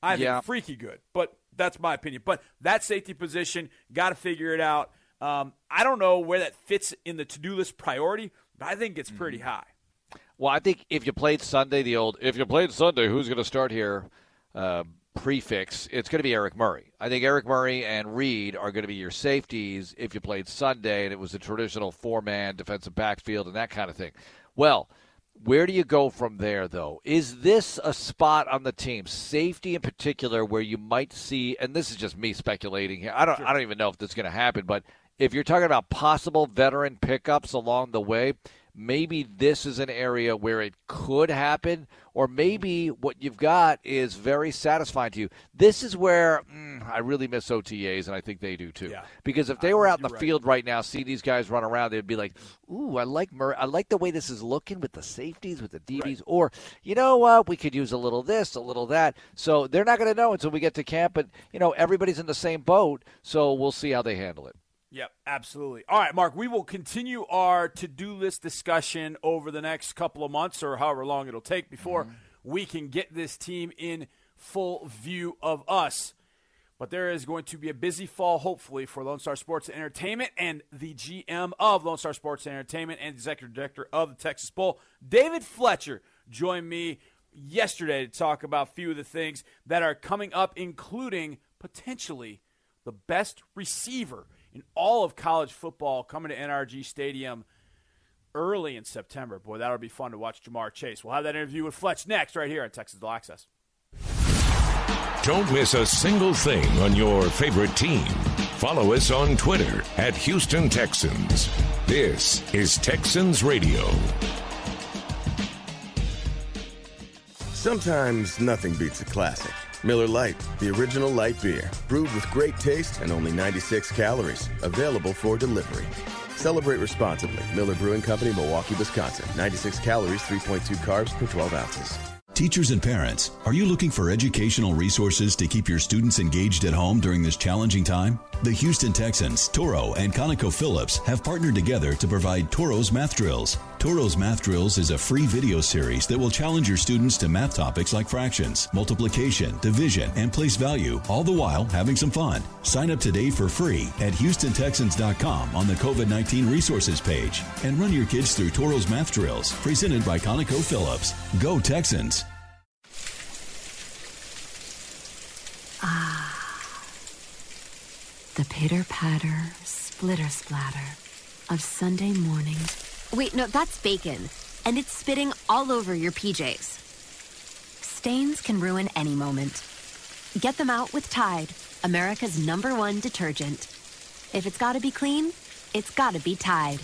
I think freaky good, but that's my opinion. But that safety position, got to figure it out. I don't know where that fits in the to-do list priority, but I think it's pretty high. Well, I think if you played Sunday, who's going to start here? Prefix, it's going to be Eric Murray. I think Eric Murray and Reed are going to be your safeties if you played Sunday and it was a traditional four-man defensive backfield and that kind of thing. Well, where do you go from there, though? Is this a spot on the team, safety in particular, where you might see, and this is just me speculating here, I don't even know if this is going to happen, but if you're talking about possible veteran pickups along the way, maybe this is an area where it could happen, or maybe what you've got is very satisfying to you. This is where I really miss OTAs, and I think they do too. Yeah. Because if they were out in the field right now, see these guys run around, they'd be like, ooh, I like Murray. I like the way this is looking with the safeties, with the DBs, or you know what, we could use a little this, a little that. So they're not going to know until we get to camp, but you know everybody's in the same boat, so we'll see how they handle it. Yep, absolutely. All right, Mark, we will continue our to-do list discussion over the next couple of months or however long it'll take before we can get this team in full view of us. But there is going to be a busy fall, hopefully, for Lone Star Sports and Entertainment, and the GM of Lone Star Sports and Entertainment and Executive Director of the Texas Bowl, David Fletcher, joined me yesterday to talk about a few of the things that are coming up, including potentially the best receiver in all of college football coming to NRG Stadium early in September. Boy, that'll be fun to watch, Ja'Marr Chase. We'll have that interview with Fletch next right here on Texas All Access. Don't miss a single thing on your favorite team. Follow us on Twitter at Houston Texans. This is Texans Radio. Sometimes nothing beats a classic. Miller Lite, the original light beer, brewed with great taste and only 96 calories, available for delivery. Celebrate responsibly. Miller Brewing Company, Milwaukee, Wisconsin. 96 calories, 3.2 carbs per 12 ounces. Teachers and parents, are you looking for educational resources to keep your students engaged at home during this challenging time? The Houston Texans, Toro, and ConocoPhillips have partnered together to provide Toro's Math Drills. Toro's Math Drills is a free video series that will challenge your students to math topics like fractions, multiplication, division, and place value, all the while having some fun. Sign up today for free at HoustonTexans.com on the COVID-19 resources page and run your kids through Toro's Math Drills, presented by ConocoPhillips. Go Texans! Ah, the pitter-patter, splitter-splatter of Sunday mornings. Wait, no, that's bacon, and it's spitting all over your PJs. Stains can ruin any moment. Get them out with Tide, America's #1 detergent. If it's got to be clean, it's got to be Tide.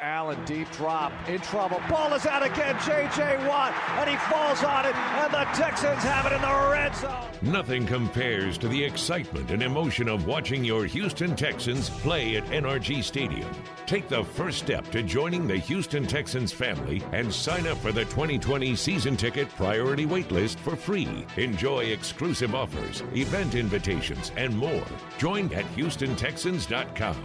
Allen, deep drop, in trouble. Ball is out again, J.J. Watt, and he falls on it, and the Texans have it in the red zone. Nothing compares to the excitement and emotion of watching your Houston Texans play at NRG Stadium. Take the first step to joining the Houston Texans family and sign up for the 2020 season ticket priority waitlist for free. Enjoy exclusive offers, event invitations, and more. Join at HoustonTexans.com.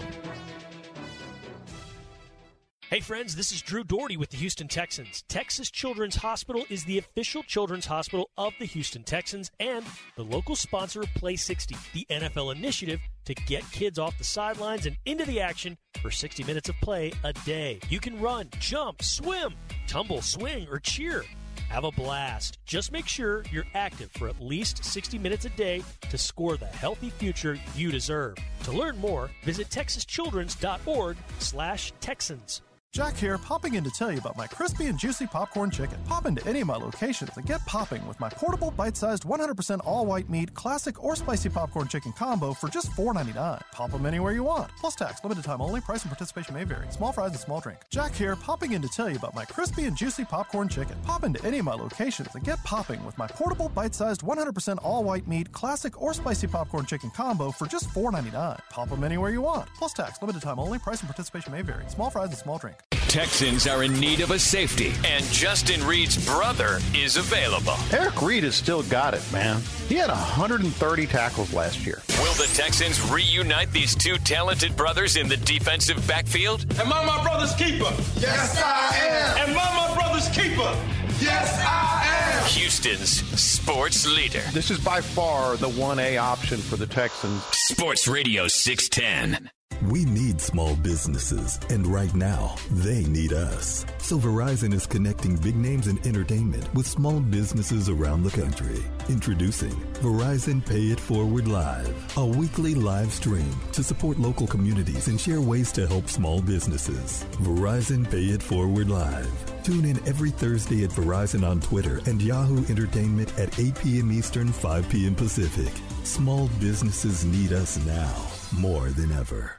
Hey friends, this is Drew Doherty with the Houston Texans. Texas Children's Hospital is the official children's hospital of the Houston Texans and the local sponsor of Play 60, the NFL initiative to get kids off the sidelines and into the action for 60 minutes of play a day. You can run, jump, swim, tumble, swing, or cheer. Have a blast. Just make sure you're active for at least 60 minutes a day to score the healthy future you deserve. To learn more, visit texaschildrens.org/Texans. Jack here, popping in to tell you about my crispy and juicy popcorn chicken. Pop into any of my locations and get popping with my portable, bite-sized, 100% all-white meat, classic or spicy popcorn chicken combo for just $4.99. Pop them anywhere you want. Plus tax, limited time only, price and participation may vary. Small fries and small drink. Jack here, popping in to tell you about my crispy and juicy popcorn chicken. Pop into any of my locations and get popping with my portable, bite-sized, 100% all-white meat, classic or spicy popcorn chicken combo for just $4.99. Pop them anywhere you want. Plus tax, limited time only, price and participation may vary. Small fries and small drink. Texans are in need of a safety, and Justin Reed's brother is available. Eric Reed has still got it, man. He had 130 tackles last year. Will the Texans reunite these two talented brothers in the defensive backfield? Am I my brother's keeper? Yes, I am. Am I my brother's keeper? Yes, I am. Houston's sports leader. This is by far the 1A option for the Texans. Sports Radio 610. We need small businesses, and right now, they need us. So Verizon is connecting big names in entertainment with small businesses around the country. Introducing Verizon Pay It Forward Live, a weekly live stream to support local communities and share ways to help small businesses. Verizon Pay It Forward Live. Tune in every Thursday at Verizon on Twitter and Yahoo Entertainment at 8 p.m. Eastern, 5 p.m. Pacific. Small businesses need us now more than ever.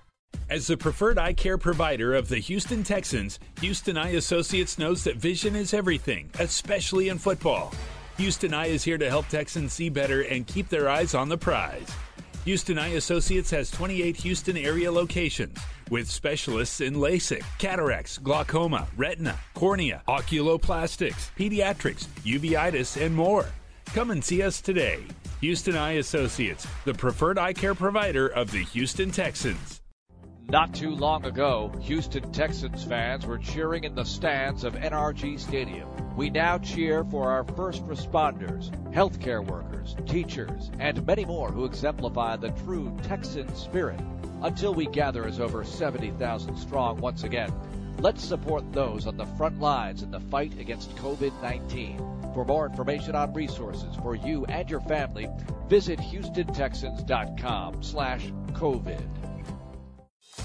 As the preferred eye care provider of the Houston Texans, Houston Eye Associates knows that vision is everything, especially in football. Houston Eye is here to help Texans see better and keep their eyes on the prize. Houston Eye Associates has 28 Houston area locations with specialists in LASIK, cataracts, glaucoma, retina, cornea, oculoplastics, pediatrics, uveitis, and more. Come and see us today. Houston Eye Associates, the preferred eye care provider of the Houston Texans. Not too long ago, Houston Texans fans were cheering in the stands of NRG Stadium. We now cheer for our first responders, healthcare workers, teachers, and many more who exemplify the true Texan spirit. Until we gather as over 70,000 strong once again, let's support those on the front lines in the fight against COVID-19. For more information on resources for you and your family, visit HoustonTexans.com/COVID.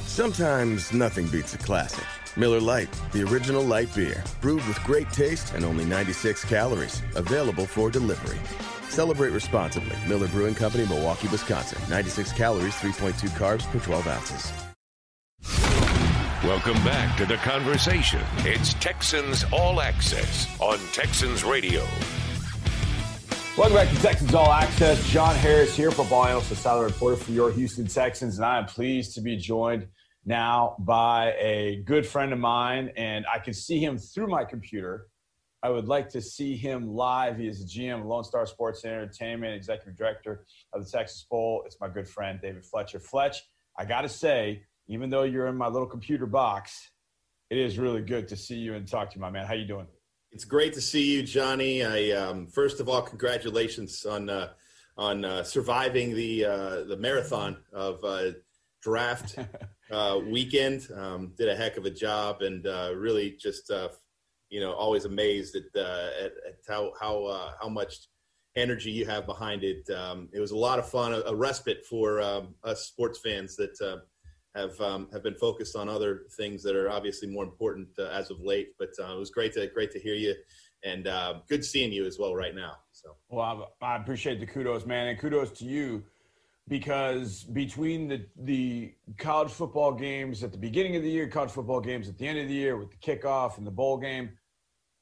Sometimes nothing beats a classic. Miller Lite, the original light beer, brewed with great taste and only 96 calories, available for delivery. Celebrate responsibly. Miller Brewing Company, Milwaukee, Wisconsin. 96 calories, 3.2 carbs per 12 ounces. Welcome back to the conversation. It's Texans All Access on Texans Radio. Welcome back to Texans All Access. John Harris here, football analyst and sideline reporter for your Houston Texans, and I am pleased to be joined now by a good friend of mine, and I can see him through my computer, I would like to see him live. He is the GM of Lone Star Sports and Entertainment, Executive Director of the Texas Bowl. It's my good friend, David Fletcher. Fletch, I got to say, even though you're in my little computer box, it is really good to see you and talk to you, my man. How you doing? It's great to see you, Johnny. I first of all, congratulations on surviving the marathon of draft weekend. Did a heck of a job, and really just always amazed at how much energy you have behind it. It was a lot of fun, a respite for us sports fans that have been focused on other things that are obviously more important as of late. But it was great to hear you, and good seeing you as well right now. So well, I appreciate the kudos, man, and kudos to you, because between the college football games at the beginning of the year, college football games at the end of the year with the kickoff and the bowl game,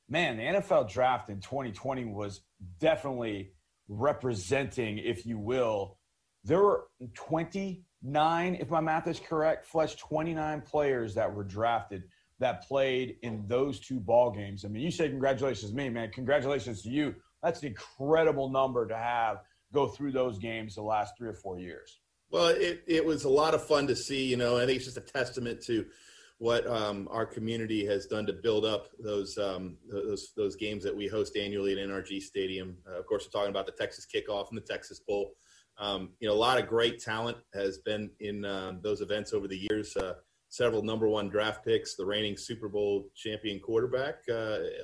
man, the NFL draft in 2020 was definitely representing, if you will. There were 29, if my math is correct, Fletch, 29 players that were drafted that played in those two ball games. I mean, you say congratulations to me, man. Congratulations to you. That's an incredible number to have go through those games the last 3 or 4 years. Well, it was a lot of fun to see. I think it's just a testament to what our community has done to build up those games that we host annually at NRG Stadium. Of course, we're talking about the Texas Kickoff and the Texas Bowl. A lot of great talent has been in those events over the years. Several number one draft picks, the reigning Super Bowl champion quarterback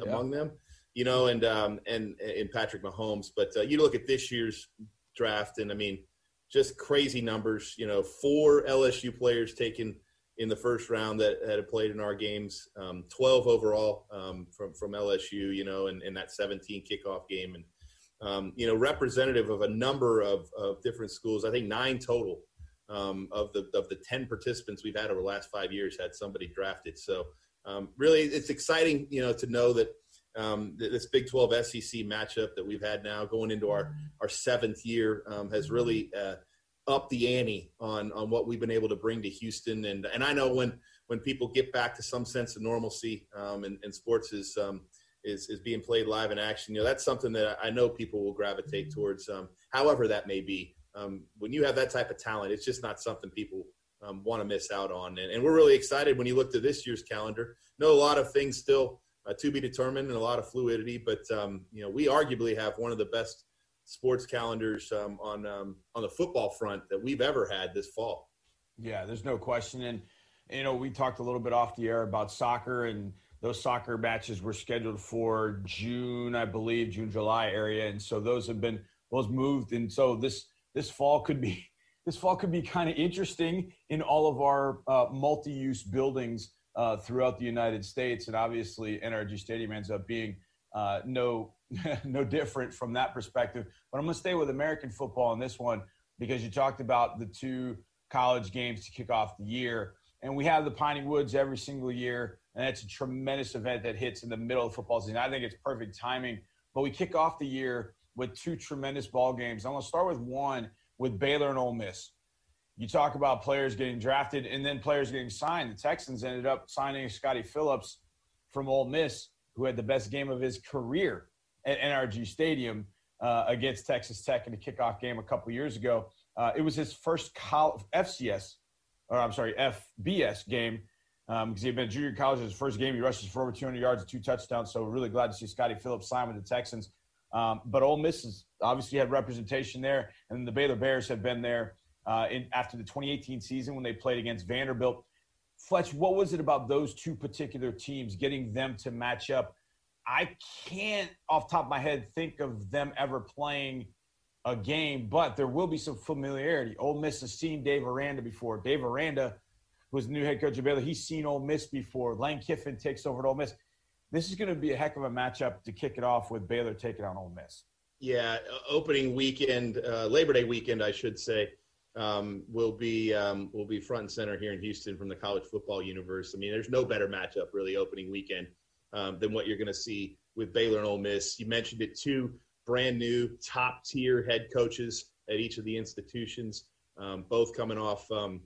among them. And Patrick Mahomes. But you look at this year's draft, and I mean, just crazy numbers. 4 LSU players taken in the first round that had played in our games, 12 overall from LSU. And that 17 kickoff game, and representative of a number of different schools. I think 9 total of the 10 participants we've had over the last 5 years had somebody drafted. So really, it's exciting, to know that. This Big 12 SEC matchup that we've had now going into our 7th year has really upped the ante on what we've been able to bring to Houston. And I know when people get back to some sense of normalcy and sports is being played live in action, that's something that I know people will gravitate towards, however that may be. When you have that type of talent, it's just not something people want to miss out on. And we're really excited when you look to this year's calendar. Know a lot of things still to be determined and a lot of fluidity, but we arguably have one of the best sports calendars on the football front that we've ever had this fall. Yeah, there's no question. And we talked a little bit off the air about soccer, and those soccer matches were scheduled for June, I believe, June-July area, and so those have been moved. And so this fall could be kind of interesting in all of our multi-use buildings throughout the United States, and obviously NRG Stadium ends up being no different from that perspective. But I'm going to stay with American football on this one, because you talked about the 2 college games to kick off the year, and we have the Piney Woods every single year, and it's a tremendous event that hits in the middle of football season. I think it's perfect timing, but we kick off the year with 2 tremendous ball games. I'm going to start with one with Baylor and Ole Miss. You talk about players getting drafted and then players getting signed. The Texans ended up signing Scotty Phillips from Ole Miss, who had the best game of his career at NRG Stadium against Texas Tech in a kickoff game a couple years ago. It was his first FBS game, because he had been a junior in college. His first game, he rushes for over 200 yards and 2 touchdowns, so really glad to see Scotty Phillips sign with the Texans. But Ole Miss has obviously had representation there, and the Baylor Bears have been there after the 2018 season when they played against Vanderbilt. Fletch, what was it about those 2 particular teams, getting them to match up? I can't, off the top of my head, think of them ever playing a game, but there will be some familiarity. Ole Miss has seen Dave Aranda before. Dave Aranda, who was the new head coach of Baylor, he's seen Ole Miss before. Lane Kiffin takes over at Ole Miss. This is going to be a heck of a matchup to kick it off with Baylor taking on Ole Miss. Yeah, opening weekend, Labor Day weekend, I should say, will be front and center here in Houston from the college football universe. I mean, there's no better matchup really opening weekend than what you're going to see with Baylor and Ole Miss. You mentioned it, 2 brand new top tier head coaches at each of the institutions, both coming off a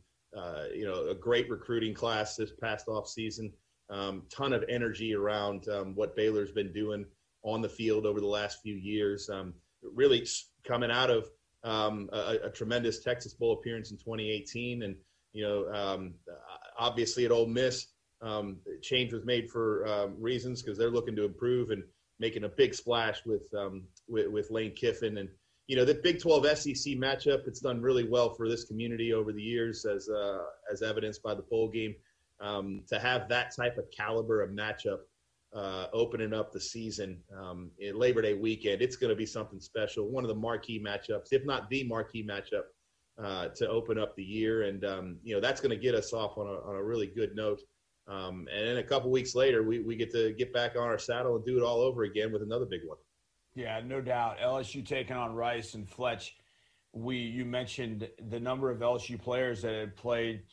great recruiting class this past off season. Ton of energy around what Baylor's been doing on the field over the last few years, really coming out of a tremendous Texas Bowl appearance in 2018. And, obviously at Ole Miss, change was made for reasons because they're looking to improve and making a big splash with Lane Kiffin. And, the Big 12 SEC matchup, it's done really well for this community over the years, as evidenced by the bowl game. To have that type of caliber of matchup opening up the season in Labor Day weekend, it's going to be something special. One of the marquee matchups, if not the marquee matchup, to open up the year. And, that's going to get us off on a really good note. And then a couple weeks later, we get to get back on our saddle and do it all over again with another big one. Yeah, no doubt. LSU taking on Rice and Fletch. You mentioned the number of LSU players that had played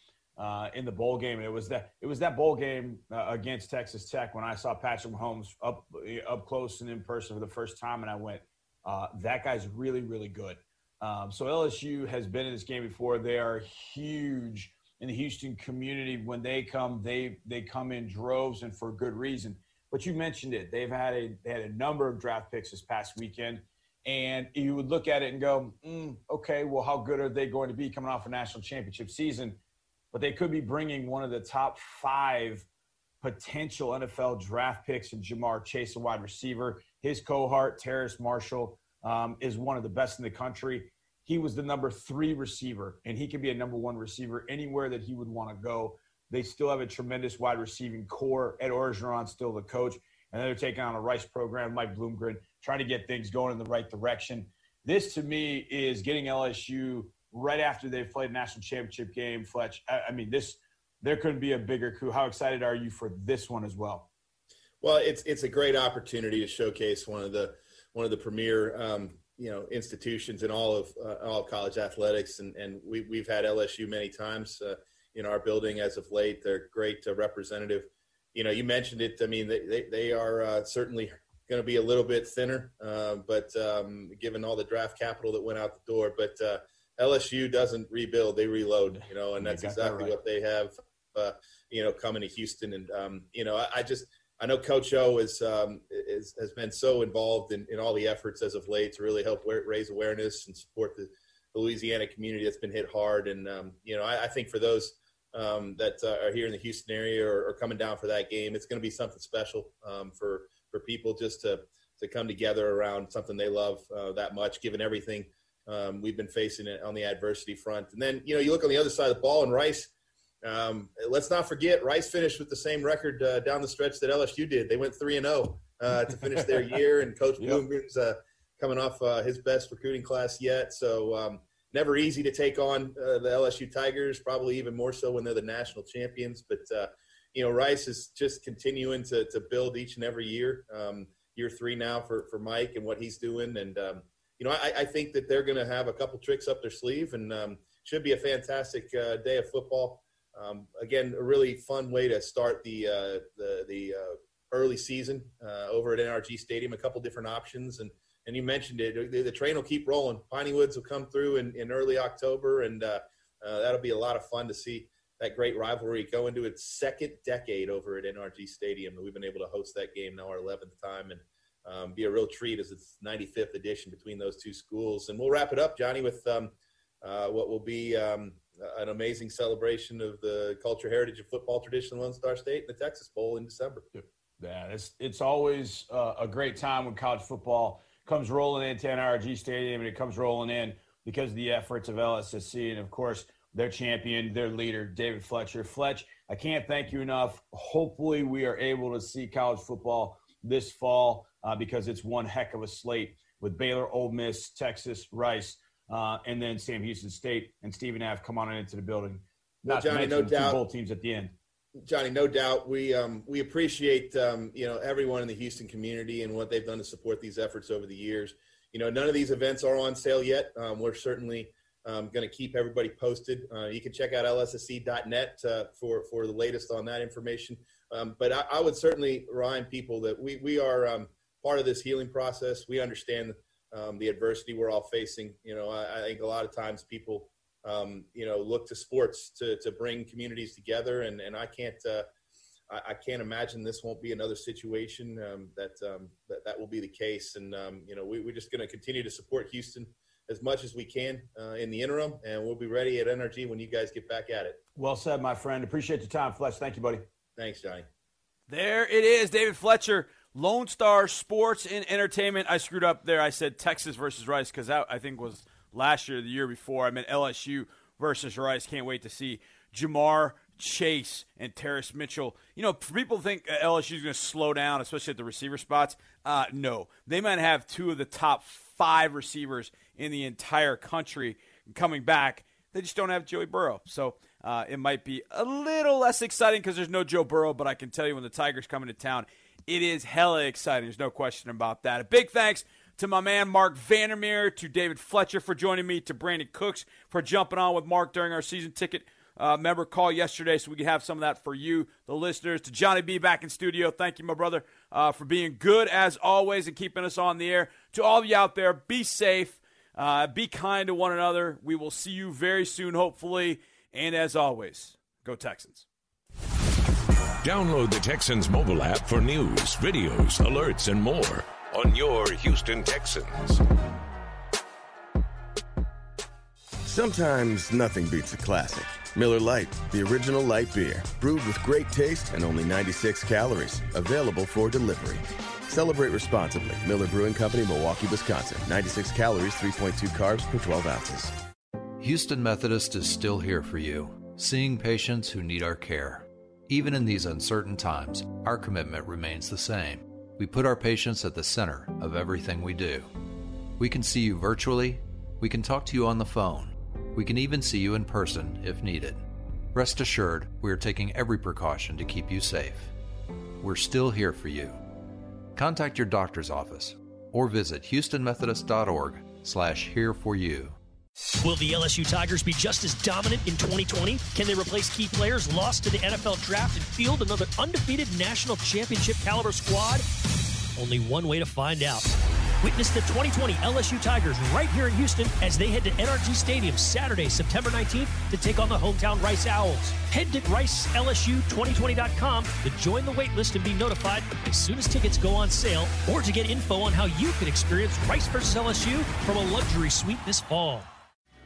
in the bowl game. And it was that bowl game against Texas Tech when I saw Patrick Mahomes up close and in person for the first time, and I went, that guy's really, really good. So LSU has been in this game before. They are huge in the Houston community. When they come, they come in droves, and for good reason. But you mentioned it. They had a number of draft picks this past weekend, and you would look at it and go, okay, well, how good are they going to be coming off a national championship season? But they could be bringing one of the top five potential NFL draft picks in Ja'Marr Chase, a wide receiver. His cohort, Terrace Marshall, is one of the best in the country. He was the number 3 receiver, and he could be a number 1 receiver anywhere that he would want to go. They still have a tremendous wide receiving core. Ed Orgeron's still the coach, and they're taking on a Rice program, Mike Bloomgren, trying to get things going in the right direction. This, to me, is getting LSU right after they've played a national championship game, Fletch. There couldn't be a bigger coup. How excited are you for this one as well? Well, it's a great opportunity to showcase one of the premier institutions in all of college athletics, and we've had LSU many times. In our building as of late, they're great representative. You mentioned it. I mean, they are certainly going to be a little bit thinner, but given all the draft capital that went out the door. But LSU doesn't rebuild; they reload. And that's exactly right. What they have. Coming to Houston, and I know Coach O has been so involved in all the efforts as of late to really help raise awareness and support the Louisiana community that's been hit hard. And I think for those that are here in the Houston area or coming down for that game, it's going to be something special for people just to come together around something they love that much, given everything we've been facing on the adversity front. And then, you look on the other side of the ball, and Rice, let's not forget, Rice finished with the same record down the stretch that LSU did. They went 3-0 to finish their year, and Coach Bloomgren's coming off his best recruiting class yet. So never easy to take on the LSU Tigers, probably even more so when they're the national champions. But, Rice is just continuing to build each and every year, year 3 now for Mike and what he's doing. And, I think that they're going to have a couple tricks up their sleeve, and should be a fantastic day of football. Again, a really fun way to start the early season over at NRG Stadium, a couple different options. And you mentioned it, the train will keep rolling. Piney Woods will come through in early October, and that'll be a lot of fun to see that great rivalry go into its second decade over at NRG Stadium. We've been able to host that game now our 11th time, and be a real treat as it's 95th edition between those two schools. And we'll wrap it up, Johnny, with what will be an amazing celebration of the culture, heritage, and football tradition of Lone Star State and the Texas Bowl in December. Yeah, it's always a great time when college football comes rolling into NRG Stadium, and it comes rolling in because of the efforts of LSSC and, of course, their champion, their leader, David Fletcher. Fletch, I can't thank you enough. Hopefully we are able to see college football this fall because it's one heck of a slate with Baylor, Ole Miss, Texas, Rice, and then Sam Houston State and Stephen F. come on into the building. Not to mention the two bowl teams at the end. Johnny, no doubt, we appreciate everyone in the Houston community and what they've done to support these efforts over the years. None of these events are on sale yet. We're certainly going to keep everybody posted. You can check out lssc.net for the latest on that information. But I would certainly remind people that we are part of this healing process. We understand the adversity we're all facing. I think a lot of times people look to sports to bring communities together. And I can't I can't imagine this won't be another situation that will be the case. And, we're just going to continue to support Houston as much as we can in the interim, and we'll be ready at NRG when you guys get back at it. Well said, my friend. Appreciate your time, Fletch. Thank you, buddy. Thanks, Johnny. There it is, David Fletcher, Lone Star Sports and Entertainment. I screwed up there. I said Texas versus Rice because that, I think, was last year, the year before. I meant LSU versus Rice. Can't wait to see Ja'Marr Chase and Terrace Mitchell. You know, people think LSU is going to slow down, especially at the receiver spots. No. They might have two of the top five receivers in the entire country coming back. They just don't have Joey Burrow. So it might be a little less exciting because there's no Joe Burrow, but I can tell you when the Tigers come into town, it is hella exciting. There's no question about that. A big thanks to my man Mark Vandermeer, to David Fletcher for joining me, to Brandon Cooks for jumping on with Mark during our season ticket member call yesterday so we could have some of that for you, the listeners. To Johnny B back in studio, thank you, my brother, for being good as always and keeping us on the air. To all of you out there, be safe, be kind to one another. We will see you very soon, hopefully. And as always, go Texans. Download the Texans mobile app for news, videos, alerts, and more on your Houston Texans. Sometimes nothing beats a classic. Miller Lite, the original light beer, brewed with great taste and only 96 calories, available for delivery. Celebrate responsibly. Miller Brewing Company, Milwaukee, Wisconsin. 96 calories, 3.2 carbs per 12 ounces. Houston Methodist is still here for you, seeing patients who need our care. Even in these uncertain times, our commitment remains the same. We put our patients at the center of everything we do. We can see you virtually. We can talk to you on the phone. We can even see you in person if needed. Rest assured, we are taking every precaution to keep you safe. We're still here for you. Contact your doctor's office or visit HoustonMethodist.org/hereforyou. Will the LSU Tigers be just as dominant in 2020? Can they replace key players lost to the NFL draft and field another undefeated national championship caliber squad? Only one way to find out. Witness the 2020 LSU Tigers right here in Houston as they head to NRG Stadium Saturday, September 19th to take on the hometown Rice Owls. Head to RiceLSU2020.com to join the waitlist and be notified as soon as tickets go on sale or to get info on how you can experience Rice versus LSU from a luxury suite this fall.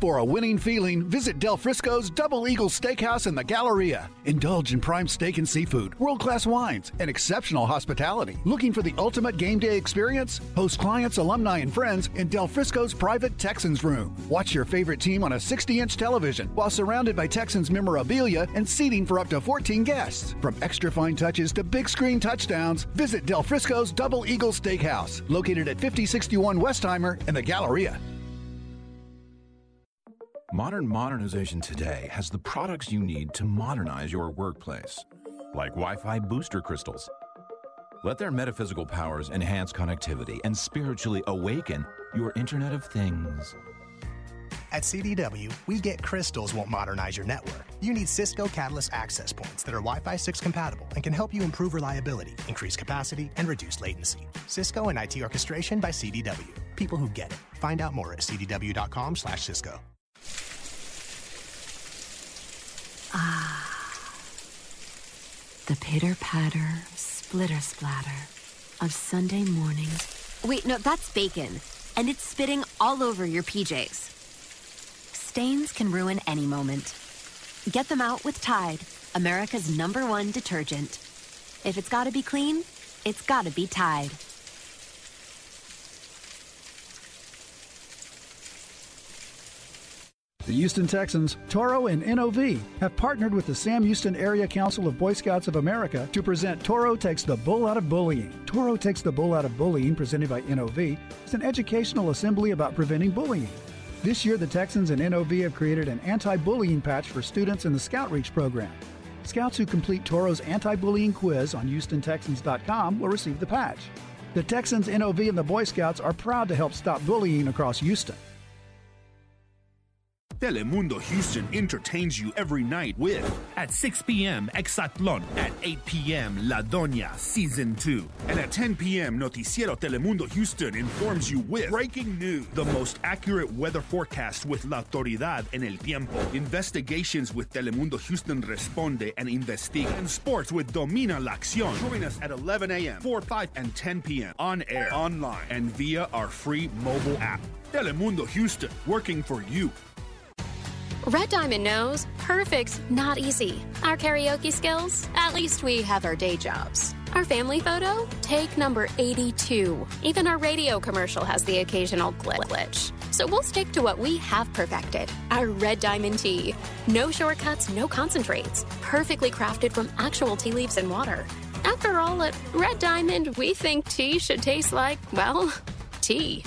For a winning feeling, visit Del Frisco's Double Eagle Steakhouse in the Galleria. Indulge in prime steak and seafood, world-class wines, and exceptional hospitality. Looking for the ultimate game day experience? Host clients, alumni, and friends in Del Frisco's private Texans room. Watch your favorite team on a 60-inch television while surrounded by Texans memorabilia and seating for up to 14 guests. From extra fine touches to big screen touchdowns, visit Del Frisco's Double Eagle Steakhouse, located at 5061 Westheimer in the Galleria. Modern modernization today has the products you need to modernize your workplace, like Wi-Fi booster crystals. Let their metaphysical powers enhance connectivity and spiritually awaken your Internet of Things. At CDW, we get crystals won't modernize your network. You need Cisco Catalyst access points that are Wi-Fi 6 compatible and can help you improve reliability, increase capacity, and reduce latency. Cisco and IT orchestration by CDW. People who get it. Find out more at cdw.com/Cisco. Ah, the pitter-patter, splitter-splatter of Sunday mornings. Wait, no, that's bacon, and it's spitting all over your PJs. Stains can ruin any moment. Get them out with Tide, America's #1 detergent. If it's gotta be clean, it's gotta be Tide. The Houston Texans, Toro, and NOV have partnered with the Sam Houston Area Council of Boy Scouts of America to present Toro Takes the Bull Out of Bullying. Toro Takes the Bull Out of Bullying, presented by NOV, is an educational assembly about preventing bullying. This year, the Texans and NOV have created an anti-bullying patch for students in the Scout Reach program. Scouts who complete Toro's anti-bullying quiz on HoustonTexans.com will receive the patch. The Texans, NOV, and the Boy Scouts are proud to help stop bullying across Houston. Telemundo Houston entertains you every night with at 6 p.m. Exatlón, at 8 p.m. La Doña Season 2, and at 10 p.m. Noticiero Telemundo Houston informs you with breaking news, the most accurate weather forecast with La Autoridad en el Tiempo, investigations with Telemundo Houston Responde and Investiga, and sports with Domina La Acción. Join us at 11 a.m., 4, 5, and 10 p.m. on air, online, and via our free mobile app. Telemundo Houston, working for you. Red Diamond knows perfect's not easy. Our karaoke skills? At least we have our day jobs. Our family photo? Take number 82. Even our radio commercial has the occasional glitch. So we'll stick to what we have perfected, our Red Diamond tea. No shortcuts, no concentrates. Perfectly crafted from actual tea leaves and water. After all, at Red Diamond, we think tea should taste like, well, tea.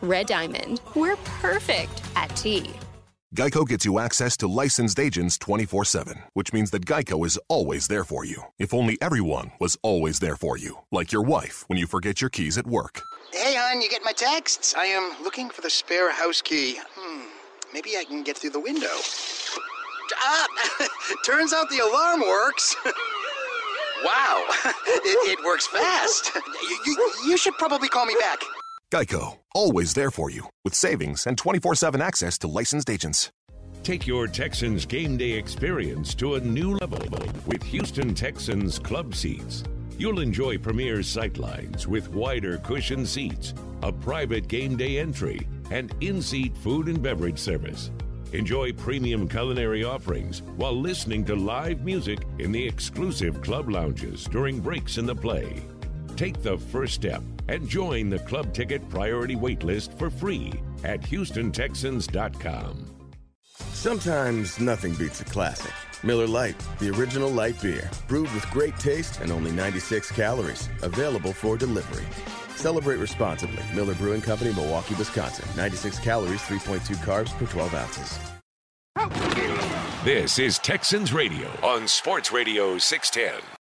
Red Diamond. We're perfect at tea. GEICO gets you access to licensed agents 24/7, which means that GEICO is always there for you. If only everyone was always there for you, like your wife when you forget your keys at work. Hey, hon, you get my texts? I am looking for the spare house key. Maybe I can get through the window. Ah! Turns out the alarm works. Wow, it works fast. You should probably call me back. GEICO, always there for you, with savings and 24/7 access to licensed agents. Take your Texans game day experience to a new level with Houston Texans Club Seats. You'll enjoy premier sightlines with wider cushioned seats, a private game day entry, and in-seat food and beverage service. Enjoy premium culinary offerings while listening to live music in the exclusive club lounges during breaks in the play. Take the first step and join the club ticket priority waitlist for free at HoustonTexans.com. Sometimes nothing beats a classic. Miller Lite, the original light beer, brewed with great taste and only 96 calories, available for delivery. Celebrate responsibly. Miller Brewing Company, Milwaukee, Wisconsin. 96 calories, 3.2 carbs per 12 ounces. This is Texans Radio on Sports Radio 610.